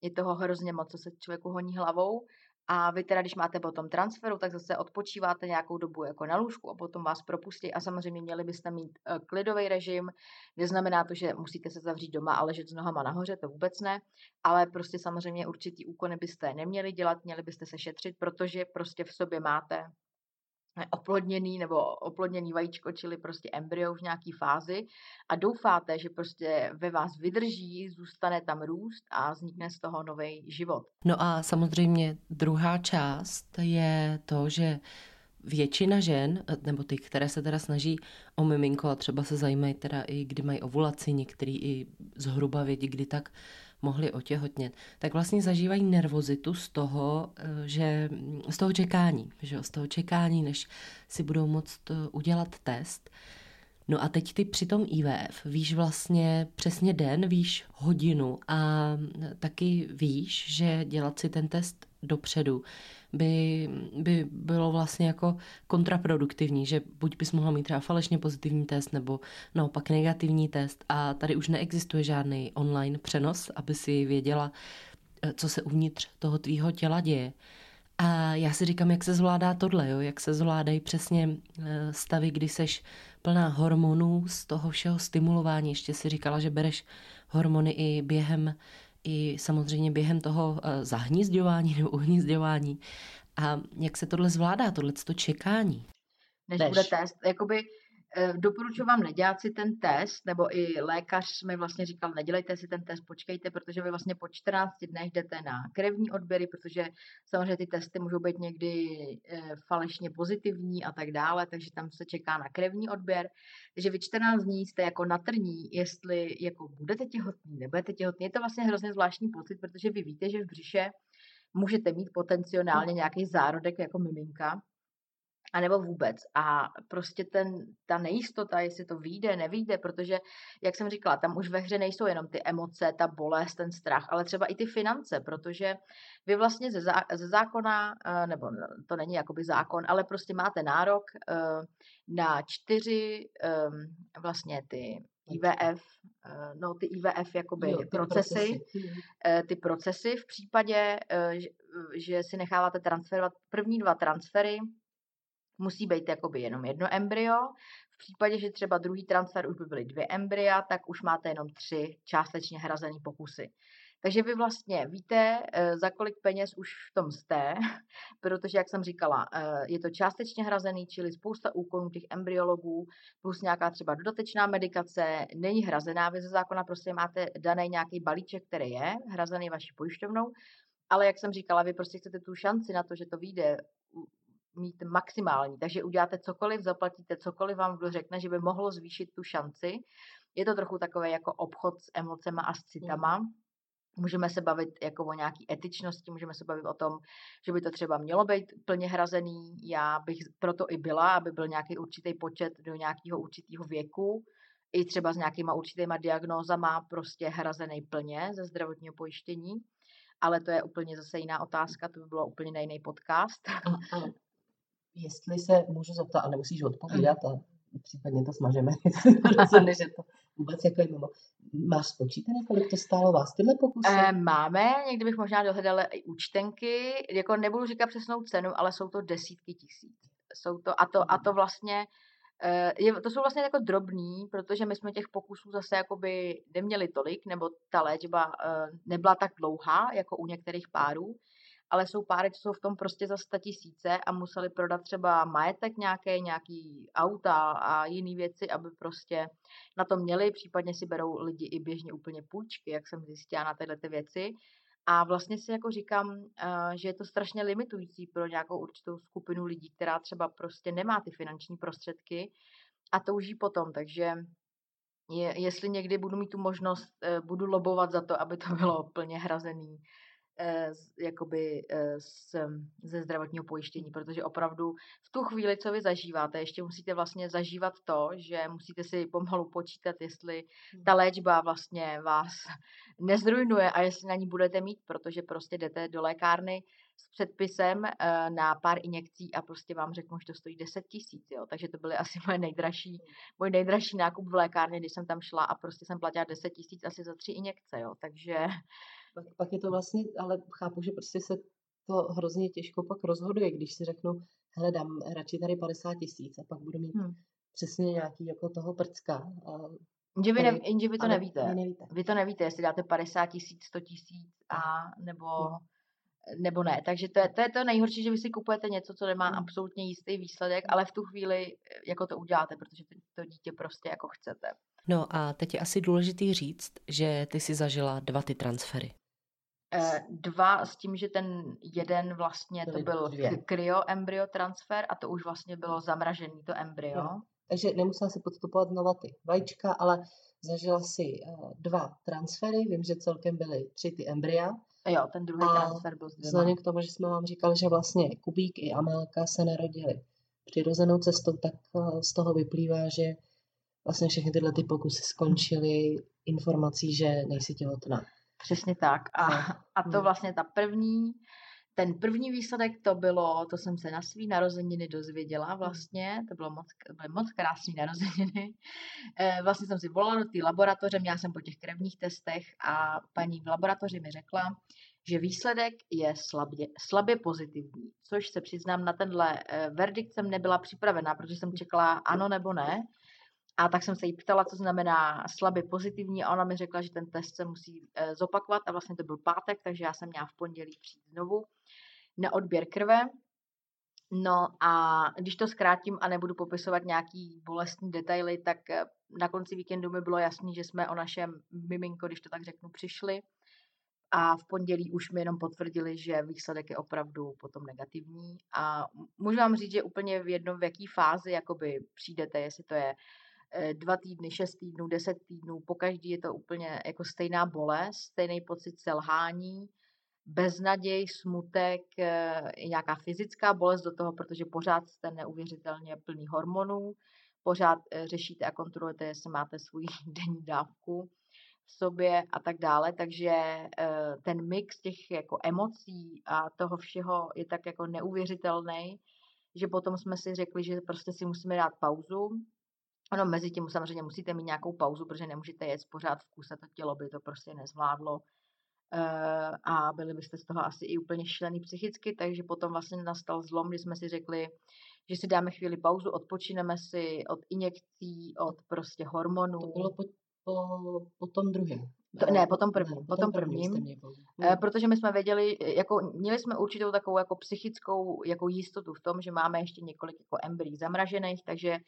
je toho hrozně moc, co se člověku honí hlavou. A vy teda, když máte potom transferu, tak zase odpočíváte nějakou dobu jako na lůžku a potom vás propustí a samozřejmě měli byste mít klidový režim. Neznamená to, že musíte se zavřít doma a ležet s nohama nahoře, to vůbec ne, ale prostě samozřejmě určitý úkony byste neměli dělat, měli byste se šetřit, protože prostě v sobě máte oplodněný nebo oplodněný vajíčko, čili prostě embryo v nějaký fázi a doufáte, že prostě ve vás vydrží, zůstane tam růst a vznikne z toho nový život. No a samozřejmě druhá část je to, že většina žen, nebo ty, které se teda snaží o miminko a třeba se zajímají teda i kdy mají ovulaci, některý i zhruba vědí, kdy tak mohli otěhotnět, tak vlastně zažívají nervozitu z toho, že z toho čekání, že z toho čekání, než si budou moct udělat test. No a teď ty při tom I V F víš vlastně přesně den, víš hodinu a taky víš, že dělat si ten test dopředu by, by bylo vlastně jako kontraproduktivní, že buď bys mohla mít třeba falešně pozitivní test nebo naopak negativní test a tady už neexistuje žádný online přenos, aby si věděla, co se uvnitř toho tvýho těla děje. A já si říkám, jak se zvládá tohle, jo? Jak se zvládají přesně stavy, kdy seš plná hormonů z toho všeho stimulování. Ještě si říkala, že bereš hormony i během, i samozřejmě během toho zahnízďování nebo uhnízďování. A jak se tohle zvládá, tohleto čekání? Než bude test, jakoby doporučuji vám nedělat si ten test, nebo i lékař mi vlastně říkal, nedělejte si ten test, počkejte, protože vy vlastně po čtrnácti dnech jdete na krevní odběry, protože samozřejmě ty testy můžou být někdy falešně pozitivní a tak dále, takže tam se čeká na krevní odběr. Takže vy čtrnáct dní jste jako na trní, jestli jako budete těhotný, nebudete těhotný. Je to vlastně hrozně zvláštní pocit, protože vy víte, že v břiše můžete mít potenciálně nějaký zárodek jako miminka, a nebo vůbec. A prostě ten, ta nejistota, jestli to vyjde, nevyjde, protože, jak jsem říkala, tam už ve hře nejsou jenom ty emoce, ta bolest, ten strach, ale třeba i ty finance, protože vy vlastně ze, zá, ze zákona, nebo to není jakoby zákon, ale prostě máte nárok na čtyři vlastně ty I V F, no ty I V F jakoby jo, ty procesy, procesy, ty procesy v případě, že, že si necháváte transferovat první dva transfery, musí být jakoby jenom jedno embryo. V případě, že třeba druhý transfer už by byly dvě embrya, tak už máte jenom tři částečně hrazený pokusy. Takže vy vlastně víte, za kolik peněz už v tom jste, protože, jak jsem říkala, je to částečně hrazený, čili spousta úkonů těch embryologů, plus nějaká třeba dodatečná medikace, není hrazená, vy ze zákona prostě máte daný nějaký balíček, který je hrazený vaší pojišťovnou, ale jak jsem říkala, vy prostě chcete tu šanci na to, že to vyjde, mít maximální, takže uděláte cokoliv, zaplatíte cokoliv vám kdo řekne, že by mohlo zvýšit tu šanci. Je to trochu takové jako obchod s emocema a s citama. Můžeme se bavit jako o nějaký etičnosti, můžeme se bavit o tom, že by to třeba mělo být plně hrazený. Já bych proto i byla, aby byl nějaký určitý počet do nějakého určitého věku, i třeba s nějakýma určitýma diagnózama prostě hrazený plně ze zdravotního pojištění, ale to je úplně zase jiná otázka, to by bylo úplně jiný podcast. Jestli se můžu zeptat, a nemusíš odpovídat, a případně to smažeme, jestli to rozhodne, že to vůbec jako je mimo. Máš spočítané, kolik to stálo vás tyhle pokusy? E, máme, někdy bych možná dohledala i účtenky, jako nebudu říkat přesnou cenu, ale jsou to desítky tisíc. Jsou to, a, to, a to vlastně, je, to jsou vlastně jako drobný, protože my jsme těch pokusů zase jakoby neměli tolik, nebo ta léčba nebyla tak dlouhá, jako u některých párů. Ale jsou páry, co jsou v tom prostě za statisíce a museli prodat třeba majetek nějaké, nějaký auta a jiné věci, aby prostě na to měli, případně si berou lidi i běžně úplně půjčky, jak jsem zjistila na tyhle ty věci. A vlastně si jako říkám, že je to strašně limitující pro nějakou určitou skupinu lidí, která třeba prostě nemá ty finanční prostředky a touží potom, takže je, jestli někdy budu mít tu možnost, budu lobovat za to, aby to bylo plně hrazený, jakoby z, ze zdravotního pojištění, protože opravdu v tu chvíli, co vy zažíváte, ještě musíte vlastně zažívat to, že musíte si pomalu počítat, jestli ta léčba vlastně vás nezrujnuje a jestli na ní budete mít, protože prostě jdete do lékárny s předpisem na pár injekcí a prostě vám řeknu, že to stojí deset tisíc, jo, takže to byly asi moje nejdražší, můj nejdražší nákup v lékárně, když jsem tam šla a prostě jsem platila deset tisíc asi za tři injekce, jo, takže Pak, pak je to vlastně, ale chápu, že prostě se to hrozně těžko pak rozhoduje, když si řeknu, hele, dám radši tady padesát tisíc a pak budu mít hmm. přesně nějaký jako toho prcka. Jenže vy, ne, jenže vy to nevíte. Vy, nevíte. Vy to nevíte, jestli dáte padesát tisíc, sto tisíc a nebo, hmm. nebo ne. Takže to je, to je to nejhorší, že vy si kupujete něco, co nemá hmm. absolutně jistý výsledek, ale v tu chvíli jako to uděláte, protože to dítě prostě jako chcete. No a teď je asi důležitý říct, že ty si zažila dva ty transfery. Dva s tím, že ten jeden vlastně to byl kryoembryo transfer a to už vlastně bylo zamražený to embryo. No, takže nemusela si podstupovat znova ty vajíčka, ale zažila si dva transfery, vím, že celkem byly tři ty embrya. Jo, ten druhý a transfer byl zdvěma. Vzhledem k tomu, že jsme vám říkali, že vlastně Kubík i Amálka se narodili přirozenou cestou, tak z toho vyplývá, že vlastně všechny tyhle ty pokusy skončily informací, že nejsi těhotná. Přesně tak. A, a to vlastně ta první, ten první výsledek, to bylo, to jsem se na svý narozeniny dozvěděla vlastně, to bylo moc, byly moc krásný narozeniny. E, vlastně jsem si volala do té laboratoře, měla jsem po těch krevních testech a paní v laboratoři mi řekla, že výsledek je slabě, slabě pozitivní, což se přiznám, na tenhle e, verdikt jsem nebyla připravená, protože jsem čekala ano nebo ne. A tak jsem se jí ptala, co znamená slabě pozitivní a ona mi řekla, že ten test se musí e, zopakovat a vlastně to byl pátek, takže já jsem měla v pondělí přijít znovu na odběr krve. No a když to zkrátím a nebudu popisovat nějaký bolestní detaily, tak na konci víkendu mi bylo jasný, že jsme o našem miminko, když to tak řeknu, přišli. A v pondělí už mi jenom potvrdili, že výsledek je opravdu potom negativní. A můžu vám říct, že úplně v jednom, v jaký fázi jakoby přijdete, jestli to je dva týdny, šest týdnů, deset týdnů, pokaždý je to úplně jako stejná bolest, stejný pocit selhání, beznaděj, smutek, i nějaká fyzická bolest do toho, protože pořád jste neuvěřitelně plný hormonů, pořád řešíte a kontrolujete, jestli máte svůj denní dávku v sobě a tak dále, takže ten mix těch jako emocí a toho všeho je tak jako neuvěřitelný, že potom jsme si řekli, že prostě si musíme dát pauzu. Ono mezi tím samozřejmě musíte mít nějakou pauzu, protože nemůžete jet pořád v kuse, to tělo by to prostě nezvládlo a byli byste z toho asi i úplně šílený psychicky, takže potom vlastně nastal zlom, kdy jsme si řekli, že si dáme chvíli pauzu, odpočineme si od injekcí, od prostě hormonů. To bylo po, po, po tom druhém. To, ne, po tom prvním. Ne, po tom prvním, prvním e, protože my jsme věděli, jako, měli jsme určitou takovou jako psychickou jako jistotu v tom, že máme ještě několik jako embryí zamražených, takže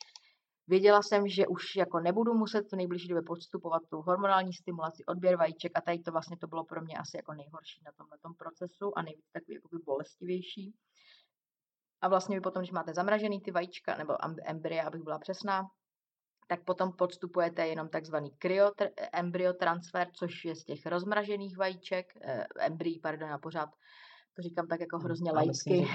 věděla jsem, že už jako nebudu muset v nejbližší době podstupovat tu hormonální stimulaci, odběr vajíček a tady to vlastně to bylo pro mě asi jako nejhorší na tomhle tom procesu a nejvíc takový jakoby bolestivější. A vlastně vy potom, když máte zamražený ty vajíčka nebo embrya, abych byla přesná, tak potom podstupujete jenom takzvaný kryoembryotransfer, což je z těch rozmražených vajíček, eh, embryí, pardon, a pořád to říkám tak jako hrozně no, laicky.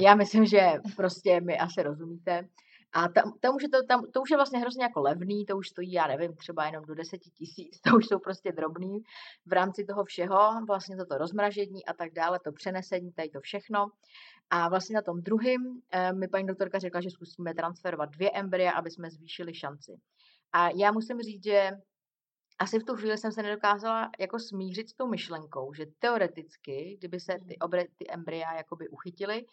Já myslím, že prostě mi asi rozumíte. A tam, tam už je to, tam, to už je vlastně hrozně jako levný, to už stojí, já nevím, třeba jenom do deset tisíc, to už jsou prostě drobný v rámci toho všeho, vlastně toto rozmražení a tak dále, to přenesení, tady to všechno. A vlastně na tom druhým eh, mi paní doktorka řekla, že zkusíme transferovat dvě embrya, aby jsme zvýšili šanci. A já musím říct, že asi v tu chvíli jsem se nedokázala jako smířit s tou myšlenkou, že teoreticky, kdyby se ty, obre, ty embrya jakoby uchytily,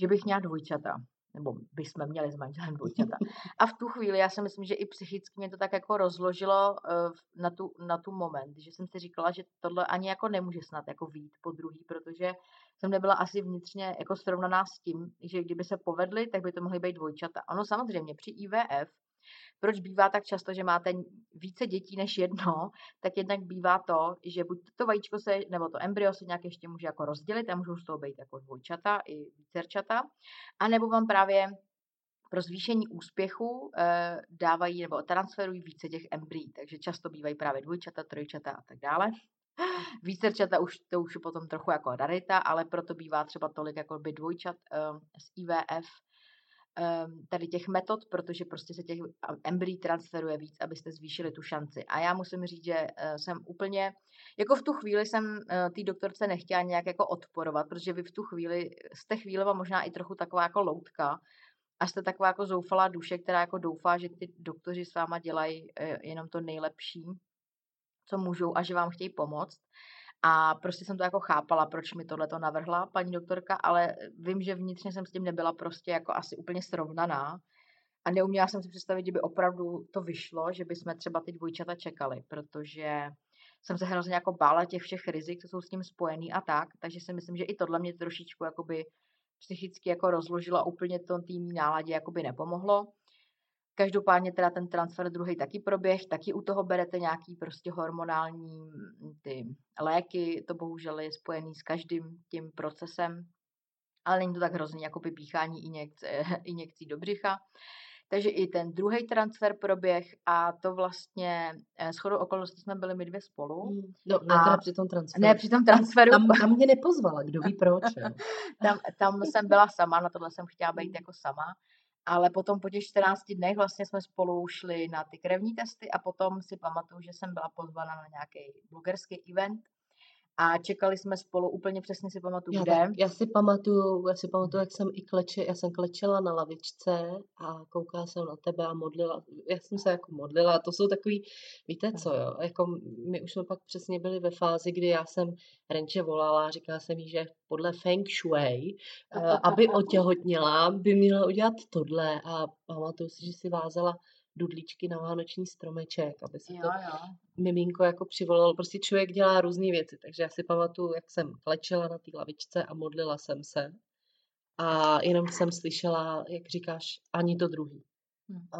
že bych měla dvojčata. Nebo bychom měli s manželem dvojčata. A v tu chvíli, já si myslím, že i psychicky mě to tak jako rozložilo na tu, na tu moment, že jsem si říkala, že tohle ani jako nemůže snad jako vyjít po druhý, protože jsem nebyla asi vnitřně jako srovnaná s tím, že kdyby se povedly, tak by to mohly být dvojčata. Ano, samozřejmě při I V F, proč bývá tak často, že máte více dětí než jedno, tak jednak bývá to, že buď to vajíčko se, nebo to embryo se nějak ještě může jako rozdělit a můžou z toho být jako dvojčata i vícerčata, anebo vám právě pro zvýšení úspěchu e, dávají nebo transferují více těch embryí, takže často bývají právě dvojčata, trojčata a tak dále. Vícerčata už, to už je potom trochu jako rarita, ale proto bývá třeba tolik jako by dvojčat e, z I V F, tady těch metod, protože prostě se těch embryí transferuje víc, abyste zvýšili tu šanci. A já musím říct, že jsem úplně, jako v tu chvíli jsem té doktorce nechtěla nějak jako odporovat, protože vy v tu chvíli, z té chvíle vám možná i trochu taková jako loutka a jste taková jako zoufalá duše, která jako doufá, že ty doktoři s váma dělají jenom to nejlepší, co můžou a že vám chtějí pomoct. A prostě jsem to jako chápala, proč mi tohleto navrhla paní doktorka, ale vím, že vnitřně jsem s tím nebyla prostě jako asi úplně srovnaná a neuměla jsem si představit, že by opravdu to vyšlo, že by jsme třeba ty dvojčata čekali, protože jsem se hrozně jako bála těch všech rizik, co jsou s tím spojený a tak, takže si myslím, že i tohle mě trošičku jakoby psychicky jako rozložilo a úplně to týmní náladě jakoby nepomohlo. Každopádně teda ten transfer druhý taky proběh, taky u toho berete nějaký prostě hormonální ty léky, to bohužel je spojený s každým tím procesem, ale není to tak hrozný jako píchání injekce, injekcí do břicha. Takže i ten druhý transfer proběh a to vlastně shodou okolností jsme byli my dvě spolu. No, ne teda při tom transferu. Ne, při tom transferu. Tam, tam mě nepozvala, kdo ví proč. tam, tam jsem byla sama, na tohle jsem chtěla být jako sama. Ale potom po těch čtrnácti dnech vlastně jsme spolu šli na ty krevní testy a potom si pamatuju, že jsem byla pozvaná na nějaký blogerský event a čekali jsme spolu úplně přesně si pamatuju, já, kde. Já si pamatuju, já si pamatuju, jak jsem i kleče, já jsem klečela na lavičce a koukala jsem na tebe a modlila. Já jsem se jako modlila, to jsou takový, víte co, jo, jako my už jsme pak přesně byli ve fázi, kdy já jsem Renče volala, říkala jsem jí, že podle Feng Shui, aby otěhotněla, by měla udělat tohle a pamatuju si, že si vázala dudlíčky na vánoční stromeček, aby si jo, to jo. miminko jako přivolalo. Prostě člověk dělá různé věci, takže já si pamatuju, jak jsem klečela na té lavičce a modlila jsem se a jenom jsem slyšela, jak říkáš, ani to druhý. A,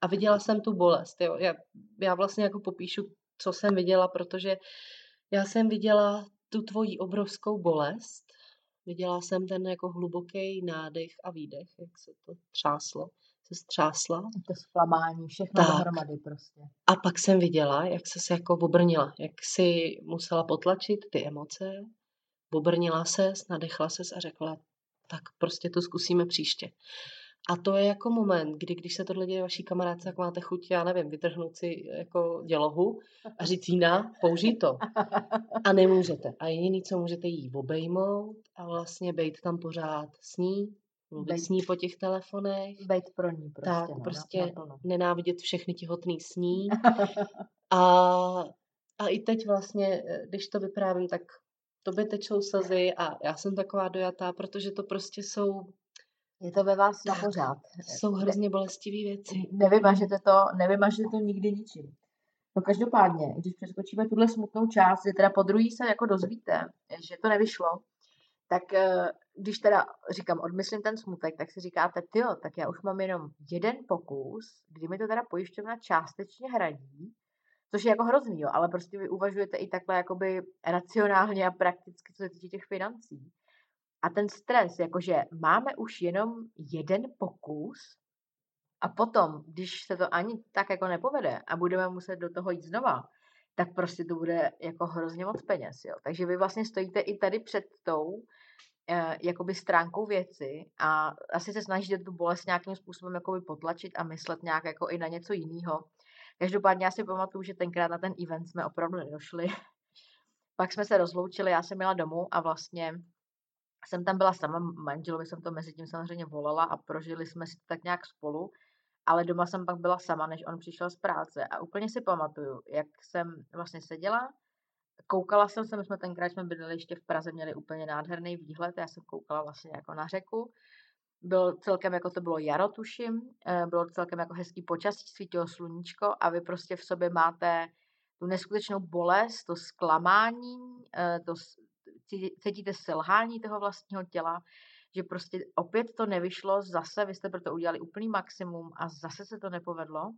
a viděla jsem tu bolest. Jo. Já, já vlastně jako popíšu, co jsem viděla, protože já jsem viděla tu tvoji obrovskou bolest, viděla jsem ten jako hluboký nádech a výdech, jak se to třáslo, se střásla. To zklamání, všechno dohromady prostě. A pak jsem viděla, jak se se jako obrnila, jak si musela potlačit ty emoce, obrnila ses, nadechla ses a řekla, tak prostě to zkusíme příště. A to je jako moment, kdy když se tohle děje vaší kamarádce, tak máte chuť, já nevím, vytrhnout si jako dělohu a říct jiná, použij to. A nemůžete. A jediný, co můžete, jí obejmout a vlastně bejt tam pořád s ní, mluvit s ní po těch telefonech. Bejt pro ní prostě. Tak no, prostě no, nenávidět všechny těhotný s ní. A, a i teď vlastně, když to vyprávím, tak tobě tečou slzy a já jsem taková dojatá, protože to prostě jsou... Je to ve vás na pořád. Jsou hrozně bolestivé věci. Nevymažete to, nevymažete to nikdy ničím. No každopádně, když přeskočíme tuhle smutnou část, že teda po druhý se jako dozvíte, že to nevyšlo, tak když teda říkám, odmyslím ten smutek, tak si říkáte, tyjo, tak já už mám jenom jeden pokus, kdy mi to teda pojišťovna částečně hradí, což je jako hrozný, jo, ale prostě vy uvažujete i takhle jakoby racionálně a prakticky, co se týče těch financí. A ten stres, jakože máme už jenom jeden pokus a potom, když se to ani tak jako nepovede a budeme muset do toho jít znova, tak prostě to bude jako hrozně moc peněz, jo. Takže vy vlastně stojíte i tady před tou eh, jakoby stránkou věci a asi se snažíte tu bolest nějakým způsobem jakoby potlačit a myslet nějak jako i na něco jiného. Každopádně já si pamatuju, že tenkrát na ten event jsme opravdu nedošli. Pak jsme se rozloučili, já jsem jela domů a vlastně jsem tam byla sama, manželovi jsem to mezi tím samozřejmě volala a prožili jsme si to tak nějak spolu, ale doma jsem pak byla sama, než on přišel z práce a úplně si pamatuju, jak jsem vlastně seděla, koukala jsem se, my jsme tenkrát jsme bydleli ještě v Praze, měli úplně nádherný výhled, já jsem koukala vlastně jako na řeku, bylo celkem, jako to bylo jaro, tuším, bylo celkem jako hezký počasí, svítilo sluníčko a vy prostě v sobě máte tu neskutečnou bolest, to zklamání, to cítíte selhání toho vlastního těla, že prostě opět to nevyšlo, zase vy jste pro to udělali úplný maximum a zase se to nepovedlo.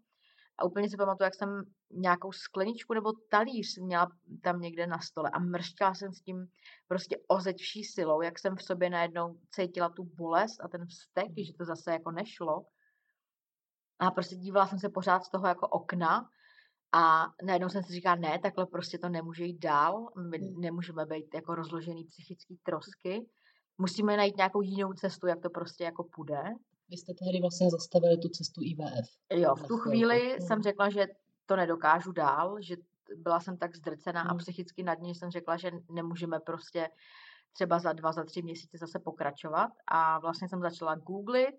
A úplně si pamatuju, jak jsem nějakou skleničku nebo talíř měla tam někde na stole a mrštila jsem s tím prostě ozečší silou, jak jsem v sobě najednou cítila tu bolest a ten vztek, že to zase jako nešlo. A prostě dívala jsem se pořád z toho jako okna a najednou jsem si říkala, ne, takhle prostě to nemůže jít dál, my nemůžeme být jako rozložený psychický trosky, musíme najít nějakou jinou cestu, jak to prostě jako půjde. Vy jste tehdy vlastně zastavili tu cestu I V F. Jo, v tu chvíli jsem řekla, že to nedokážu dál, že byla jsem tak zdrcená hmm. a psychicky nad ní, že jsem řekla, že nemůžeme prostě třeba za dva, za tři měsíce zase pokračovat a vlastně jsem začala googlit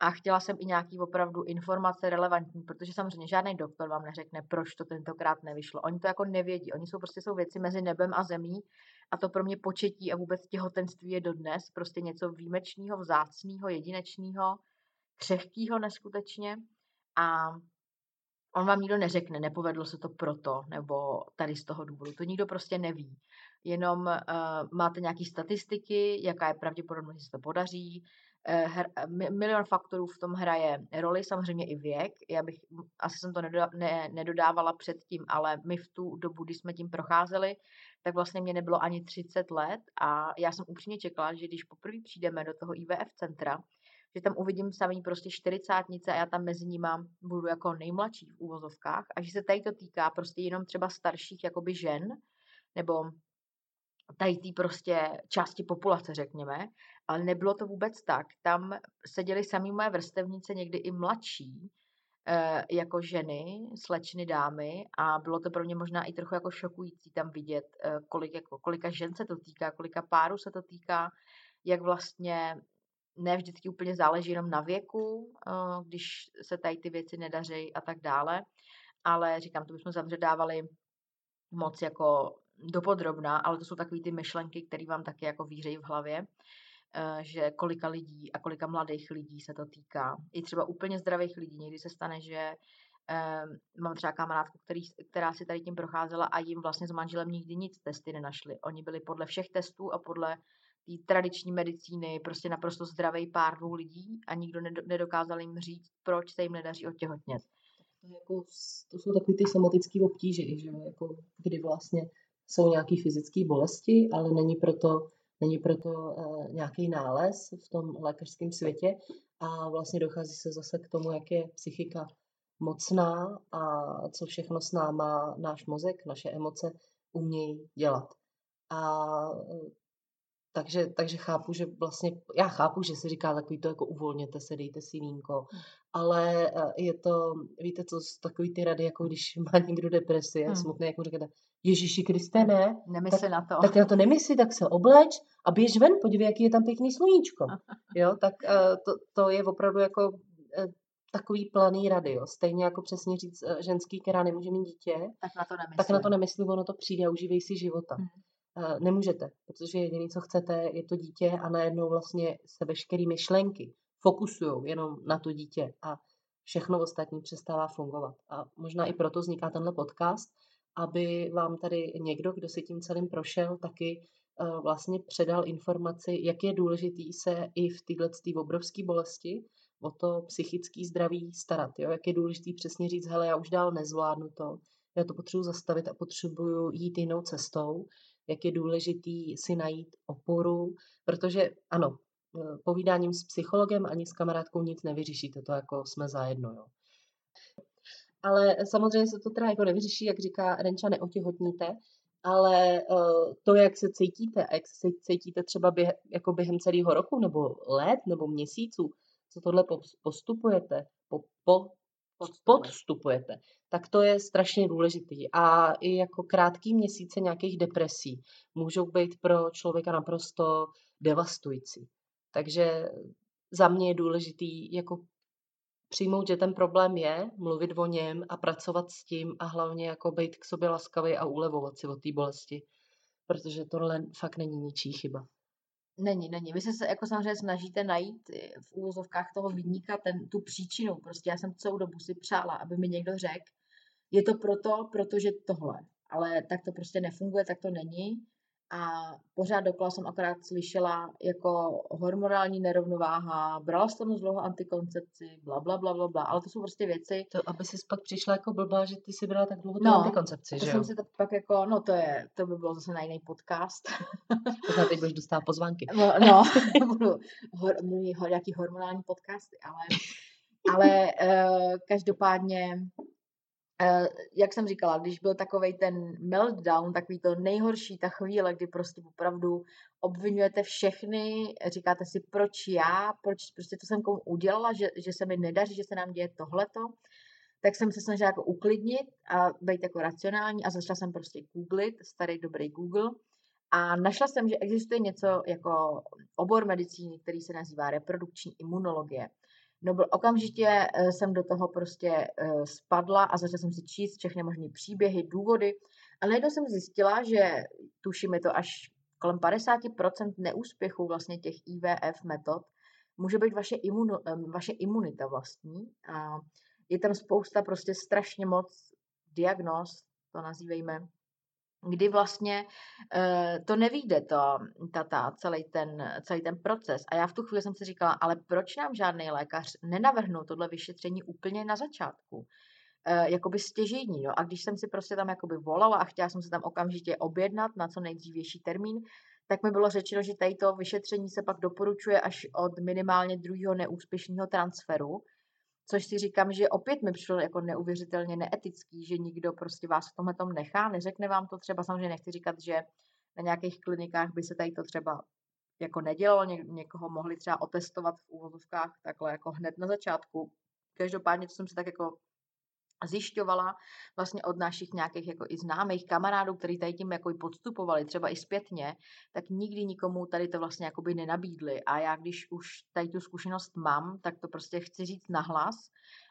a chtěla jsem i nějaký opravdu informace relevantní, protože samozřejmě žádný doktor vám neřekne, proč to tentokrát nevyšlo. Oni to jako nevědí, oni jsou prostě jsou věci mezi nebem a zemí a to pro mě početí a vůbec těhotenství je dodnes prostě něco výjimečného, vzácného, jedinečného, křehkého neskutečně a on vám nikdo neřekne, nepovedlo se to proto nebo tady z toho důvodu, to nikdo prostě neví. Jenom uh, máte nějaké statistiky, jaká je pravděpodobnost, že se to podaří. Her, milion faktorů v tom hraje roli, samozřejmě i věk. Já bych, asi jsem to nedoda, ne, nedodávala předtím, ale my v tu dobu, kdy jsme tím procházeli, tak vlastně mě nebylo ani třicet let a já jsem upřímně čekala, že když poprvé přijdeme do toho I V F centra, že tam uvidím samý prostě čtyřicátnice a já tam mezi nima budu jako nejmladší v úvozovkách a že se tady to týká prostě jenom třeba starších jakoby žen nebo tady té prostě části populace, řekněme, ale nebylo to vůbec tak. Tam seděly samý moje vrstevnice, někdy i mladší, e, jako ženy, slečny, dámy a bylo to pro mě možná i trochu jako šokující tam vidět, e, kolik, jako, kolika žen se to týká, kolika párů se to týká, jak vlastně ne vždycky úplně záleží jenom na věku, e, když se tady ty věci nedaří a tak dále, ale říkám, to bychom zavředávali moc jako dopodrobná, ale to jsou takové ty myšlenky, které vám taky jako vířejí v hlavě, že kolika lidí a kolika mladých lidí se to týká. I třeba úplně zdravých lidí. Někdy se stane, že um, mám třeba kamarádku, který, která si tady tím procházela a jim vlastně s manželem nikdy nic testy nenašli. Oni byli podle všech testů a podle té tradiční medicíny, prostě naprosto zdravý pár dvou lidí a nikdo nedokázal jim říct, proč se jim nedaří odtěhotnět. To, jako, to jsou takové ty somatické obtíže, že? Jako, kdy vlastně jsou nějaké fyzické bolesti, ale není proto, není proto uh, nějaký nález v tom lékařském světě a vlastně dochází se zase k tomu, jak je psychika mocná a co všechno s náma náš mozek, naše emoce umějí dělat. A takže, takže chápu, že vlastně, já chápu, že se říká takový to jako uvolněte se, dejte si vínko, ale je to, víte, to takový ty rady, jako když má někdo depresi, je hmm. smutný, jako říkáte, Ježíši Kriste, ne, nemysli tak, na to. Tak na to nemysli, tak se obleč a běž ven, podívej, jaký je tam pěkný sluníčko. Jo, tak to, to je opravdu jako takový planý rady, jo. Stejně jako přesně říct ženský, která nemůže mít dítě, tak na to nemysli, tak na to nemysli, ono to přijde a užívej si života. Hmm. Nemůžete, protože jediné, co chcete, je to dítě a najednou vlastně se veškeré myšlenky fokusují jenom na to dítě a všechno ostatní přestává fungovat. A možná i proto vzniká tenhle podcast, aby vám tady někdo, kdo si tím celým prošel, taky vlastně předal informaci, jak je důležitý se i v této obrovské bolesti o to psychické zdraví starat. Jo? Jak je důležitý přesně říct, hele, já už dál nezvládnu to, já to potřebuji zastavit a potřebuji jít jinou cestou, jak je důležitý si najít oporu, protože ano, povídáním s psychologem ani s kamarádkou nic nevyřešíte, to jako jsme zajedno, jo. Ale samozřejmě se to teda jako nevyřeší, jak říká Renča, neotěhotníte, ale to, jak se cítíte a jak se cítíte třeba běh, jako během celého roku, nebo let, nebo měsíců, co tohle postupujete, po, po podstupujete, tak to je strašně důležitý. A i jako krátký měsíce nějakých depresí můžou být pro člověka naprosto devastující. Takže za mě je důležitý jako přijmout, že ten problém je, mluvit o něm a pracovat s tím a hlavně jako být k sobě laskavý a ulevovat si od té bolesti. Protože tohle fakt není ničí chyba. Není, není. Vy se jako samozřejmě snažíte najít v úvozovkách toho viníka ten, tu příčinu. Prostě já jsem celou dobu si přála, aby mi někdo řekl, je to proto, protože tohle. Ale tak to prostě nefunguje, tak to není. A pořád dokola jsem akorát slyšela jako hormonální nerovnováha, brala jsem dlouho antikoncepci, bla, bla, bla, bla, bla, ale to jsou prostě věci. To, aby jsi pak přišla jako blbá, že ty si brala tak dlouho no, antikoncepci, že jo? Jsem si to pak jako, no to je, to by bylo zase na jiný podcast. Pořád teď budeš dostat pozvánky. No, no budu hor, mluví hor, nějaký hormonální podcasty, ale, ale uh, každopádně... Jak jsem říkala, když byl takovej ten meltdown, takový to nejhorší, ta chvíle, kdy prostě opravdu obvinujete všechny, říkáte si, proč já, proč prostě to jsem komu udělala, že, že se mi nedaří, že se nám děje tohleto, tak jsem se snažila jako uklidnit a být jako racionální a začala jsem prostě googlit, starý dobrý Google a našla jsem, že existuje něco jako obor medicíny, který se nazývá reprodukční imunologie. No byl okamžitě jsem do toho prostě spadla a začala jsem si číst všechny možné příběhy, důvody. A najednou jsem zjistila, že tuším je to až kolem padesát procent neúspěchů vlastně těch I V F metod může být vaše, imuno, vaše imunita vlastní. A je tam spousta prostě strašně moc diagnóz, to nazývejme, kdy vlastně uh, to nevyjde, to, tata, celý ten, celý ten proces. A já v tu chvíli jsem si říkala, ale proč nám žádný lékař nenavrhnul tohle vyšetření úplně na začátku? Uh, jakoby stěžejní. No? A když jsem si prostě tam jakoby volala a chtěla jsem se tam okamžitě objednat na co nejdřívější termín, tak mi bylo řečeno, že tady to vyšetření se pak doporučuje až od minimálně druhého neúspěšného transferu. Což si říkám, že opět mi přišlo jako neuvěřitelně neetický, že nikdo prostě vás v tomhle tom nechá, neřekne vám to třeba, samozřejmě nechci říkat, že na nějakých klinikách by se tady to třeba jako nedělalo, Ně- někoho mohli třeba otestovat v úvozovkách takhle jako hned na začátku. Každopádně to jsem si tak jako zjišťovala vlastně od našich nějakých jako i známých kamarádů, kteří tady tím jako i podstupovali, třeba i zpětně, tak nikdy nikomu tady to vlastně jakoby nenabídli. A já, když už tady tu zkušenost mám, tak to prostě chci říct nahlas.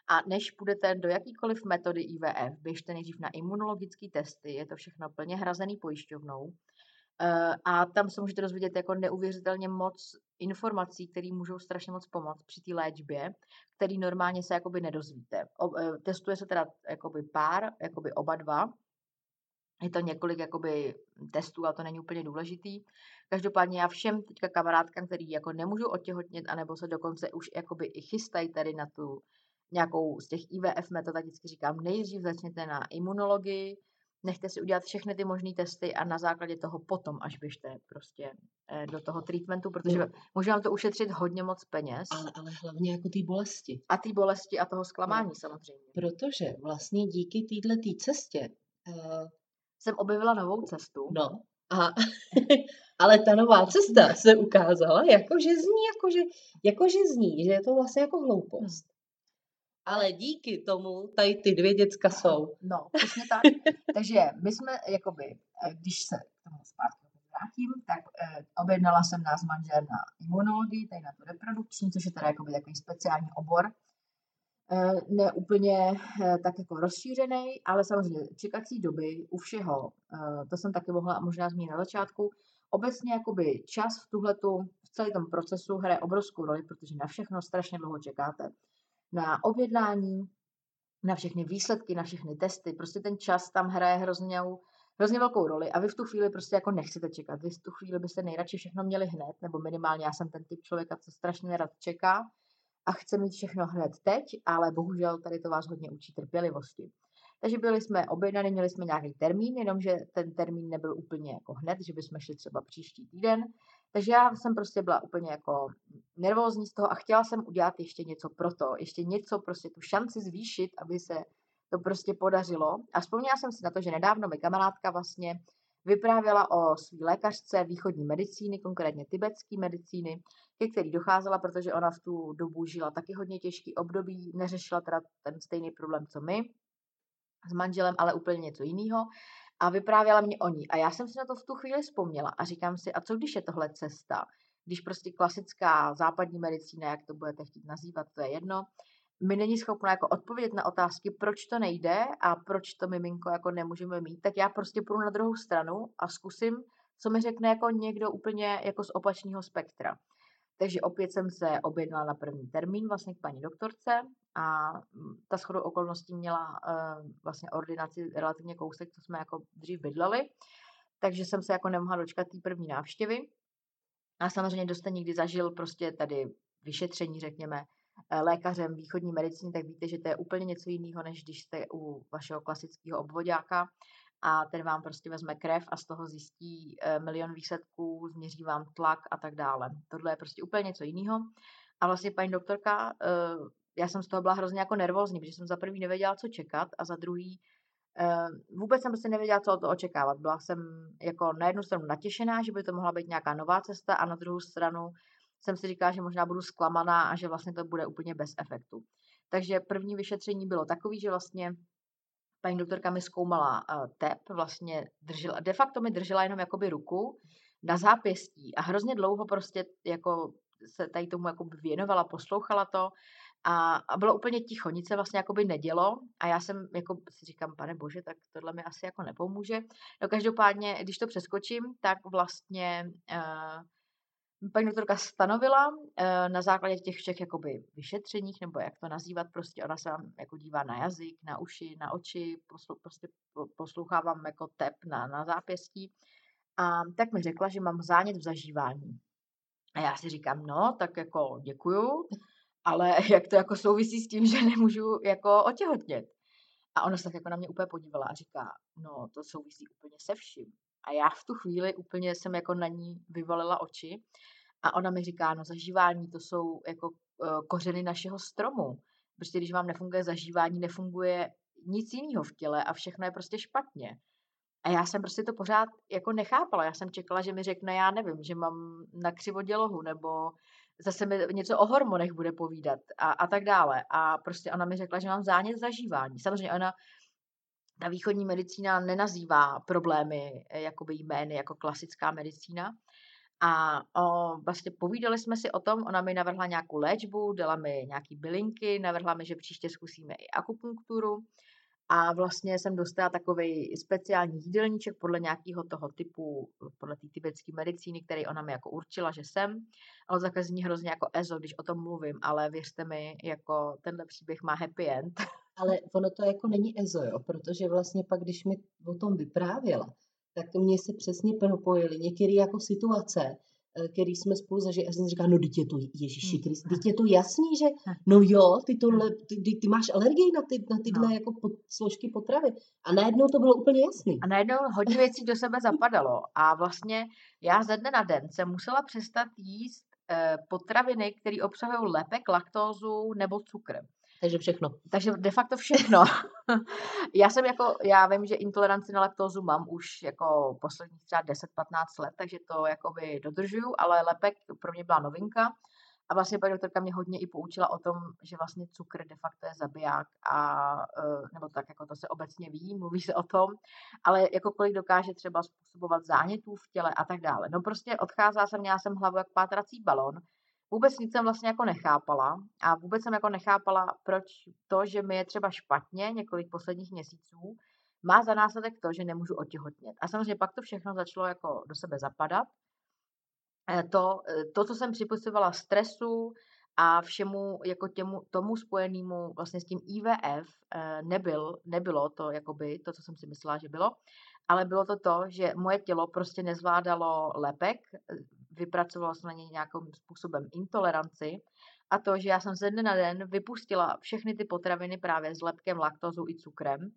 A než půjdete do jakýkoliv metody I V F, běžte nejdřív na imunologické testy, je to všechno plně hrazený pojišťovnou. A tam se můžete dozvědět jako neuvěřitelně moc informací, které můžou strašně moc pomoct při té léčbě, který normálně se jakoby nedozvíte. O, testuje se teda jakoby pár, jakoby oba dva, Je to několik jakoby testů, ale to není úplně důležitý. Každopádně já všem teďka kamarádkám, který jako nemůžou odtěhotnět, anebo se dokonce už jakoby i chystají tady na tu nějakou z těch I V F metod, tak vždycky říkám, nejdřív začněte na imunologii, nechte si udělat všechny ty možné testy a na základě toho potom až běžte prostě do toho treatmentu, protože no. může vám to ušetřit hodně moc peněz. Ale, ale hlavně jako té bolesti. A té bolesti a toho zklamání no. samozřejmě. Protože vlastně díky této cestě uh... jsem objevila novou cestu. No, a, ale ta nová cesta se ukázala, jakože zní, jakože, jakože zní, že je to vlastně jako hloupost. Ale díky tomu tady ty dvě děcka jsou. No, přesně tak. Takže my jsme, jakoby, když se k tomu zpátky vrátím, tak eh, objednala jsem nás manžel na imunologii, tady na to reprodukční, což je teda jakoby takový speciální obor. Eh, ne úplně eh, tak jako rozšířený, ale samozřejmě čekací doby u všeho. Eh, to jsem taky mohla možná zmínit na začátku. Obecně jakoby čas v tuhletu, v celém tom procesu hraje obrovskou roli, protože na všechno strašně dlouho čekáte. Na objednání, na všechny výsledky, na všechny testy. Prostě ten čas tam hraje hrozně, hrozně velkou roli a vy v tu chvíli prostě jako nechcete čekat. Vy v tu chvíli byste nejradši všechno měli hned, nebo minimálně já jsem ten typ člověka, co strašně nerad čeká a chce mít všechno hned teď, ale bohužel tady to vás hodně učí trpělivosti. Takže byli jsme objednaní, měli jsme nějaký termín, jenomže ten termín nebyl úplně jako hned, že bychom šli třeba příští týden. Takže já jsem prostě byla úplně jako nervózní z toho a chtěla jsem udělat ještě něco pro to, ještě něco prostě tu šanci zvýšit, aby se to prostě podařilo. A vzpomněla jsem si na to, že nedávno mi kamarádka vlastně vyprávěla o své lékařce východní medicíny, konkrétně tibetské medicíny, ke který docházela, protože ona v tu dobu žila taky hodně těžký období, neřešila teda ten stejný problém, co my s manželem, ale úplně něco jiného. A vyprávěla mě o ní. A já jsem si na to v tu chvíli vzpomněla a říkám si, a co když je tohle cesta? Když prostě klasická západní medicína, jak to budete chtít nazývat, to je jedno, mi není schopná jako odpovědět na otázky, proč to nejde a proč to miminko jako nemůžeme mít, tak já prostě půjdu na druhou stranu a zkusím, co mi řekne jako někdo úplně jako z opačného spektra. Takže opět jsem se objednala na první termín vlastně k paní doktorce a ta shodou okolností měla uh, vlastně ordinaci relativně kousek, co jsme jako dřív bydleli, takže jsem se jako nemohla dočkat té první návštěvy. A samozřejmě dost nikdy zažil prostě tady vyšetření, řekněme, lékařem východní medicíny, tak víte, že to je úplně něco jiného, než když jste u vašeho klasického obvoďáka a ten vám prostě vezme krev a z toho zjistí milion výsledků, změří vám tlak a tak dále. Tohle je prostě úplně něco jiného. A vlastně paní doktorka, já jsem z toho byla hrozně jako nervózní, protože jsem za prvý nevěděla, co čekat a za druhý vůbec jsem prostě nevěděla, co od toho očekávat. Byla jsem jako na jednu stranu natěšená, že by to mohla být nějaká nová cesta a na druhou stranu jsem si říkala, že možná budu zklamaná a že vlastně to bude úplně bez efektu. Takže první vyšetření bylo takové, že vlastně paní doktorka mi zkoumala uh, tep, vlastně držela, de facto mi držela jenom jakoby ruku na zápěstí a hrozně dlouho prostě jako se tady tomu jakoby věnovala, poslouchala to a, a bylo úplně ticho, nic se vlastně jakoby nedělo a já jsem jako si říkám, pane bože, tak tohle mi asi jako nepomůže. No každopádně, když to přeskočím, tak vlastně uh, paní doktorka stanovila na základě těch všech jakoby vyšetřeních, nebo jak to nazývat, prostě ona se vám jako dívá na jazyk, na uši, na oči, poslu, prostě poslouchá vám jako tep na, na zápěstí. A tak mi řekla, že mám zánět v zažívání. A já si říkám, no, tak jako děkuju, ale jak to jako souvisí s tím, že nemůžu jako otěhotnět. A ona se tak jako na mě úplně podívala a říká, no, to souvisí úplně se vším. A já v tu chvíli úplně jsem jako na ní vyvalila oči a ona mi říká, no zažívání to jsou jako kořeny našeho stromu. Prostě když vám nefunguje zažívání, nefunguje nic jiného v těle a všechno je prostě špatně. A já jsem prostě to pořád jako nechápala. Já jsem čekala, že mi řekne, já nevím, že mám na křivodělohu nebo zase mi něco o hormonech bude povídat a, a tak dále. A prostě ona mi řekla, že mám zánět zažívání. Samozřejmě ona ta východní medicína nenazývá problémy jakoby jmény jako klasická medicína. A o, vlastně povídali jsme si o tom, ona mi navrhla nějakou léčbu, dala mi nějaký bylinky, navrhla mi, že příště zkusíme i akupunkturu. A vlastně jsem dostala takový speciální jídelníček podle nějakého toho typu, podle té tibetské medicíny, který ona mi jako určila, že jsem. Ale zní hrozně jako ezo, když o tom mluvím, ale věřte mi, jako tenhle příběh má happy end. ale ono to jako není EZO, jo, protože vlastně pak, když mi o tom vyprávěla, tak to mě se přesně propojily některé jako situace, který jsme spolu zažili, a jsem říkala, no teď je to, Ježíši Krist, teď je to jasný, že no jo, ty, tohle, ty, ty, ty máš alergii na, ty, na tyhle no. jako pod, složky potravy. A najednou to bylo úplně jasný. A najednou hodně věcí do sebe zapadalo. A vlastně já ze dne na den jsem musela přestat jíst eh, potraviny, které obsahují lepek, laktózu nebo cukr. Takže všechno. Takže de facto všechno. já jsem jako, já vím, že intoleranci na laktózu mám už jako posledních třeba deset patnáct let, takže to jakoby dodržuju, ale lepek pro mě byla novinka. A vlastně paní doktorka mě hodně i poučila o tom, že vlastně cukr de facto je zabiják a nebo tak jako to se obecně ví, mluví se o tom, ale jako kolik dokáže třeba způsobovat zánětů v těle a tak dále. No prostě odcházela jsem, měla jsem hlavu jak pátrací balon. Vůbec nic jsem vlastně jako nechápala a vůbec jsem jako nechápala, proč to, že mi je třeba špatně několik posledních měsíců, má za následek to, že nemůžu otěhotnět. A samozřejmě pak to všechno začalo jako do sebe zapadat. To, to co jsem připisovala stresu a všemu jako těmu, tomu spojenému vlastně s tím I V F, nebyl, nebylo to, jakoby, to, co jsem si myslela, že bylo, ale bylo to to, že moje tělo prostě nezvládalo lepek, vypracovalo se na něj nějakým způsobem intoleranci a to, že já jsem ze dne na den vypustila všechny ty potraviny právě s lepkem, laktózou i cukrem,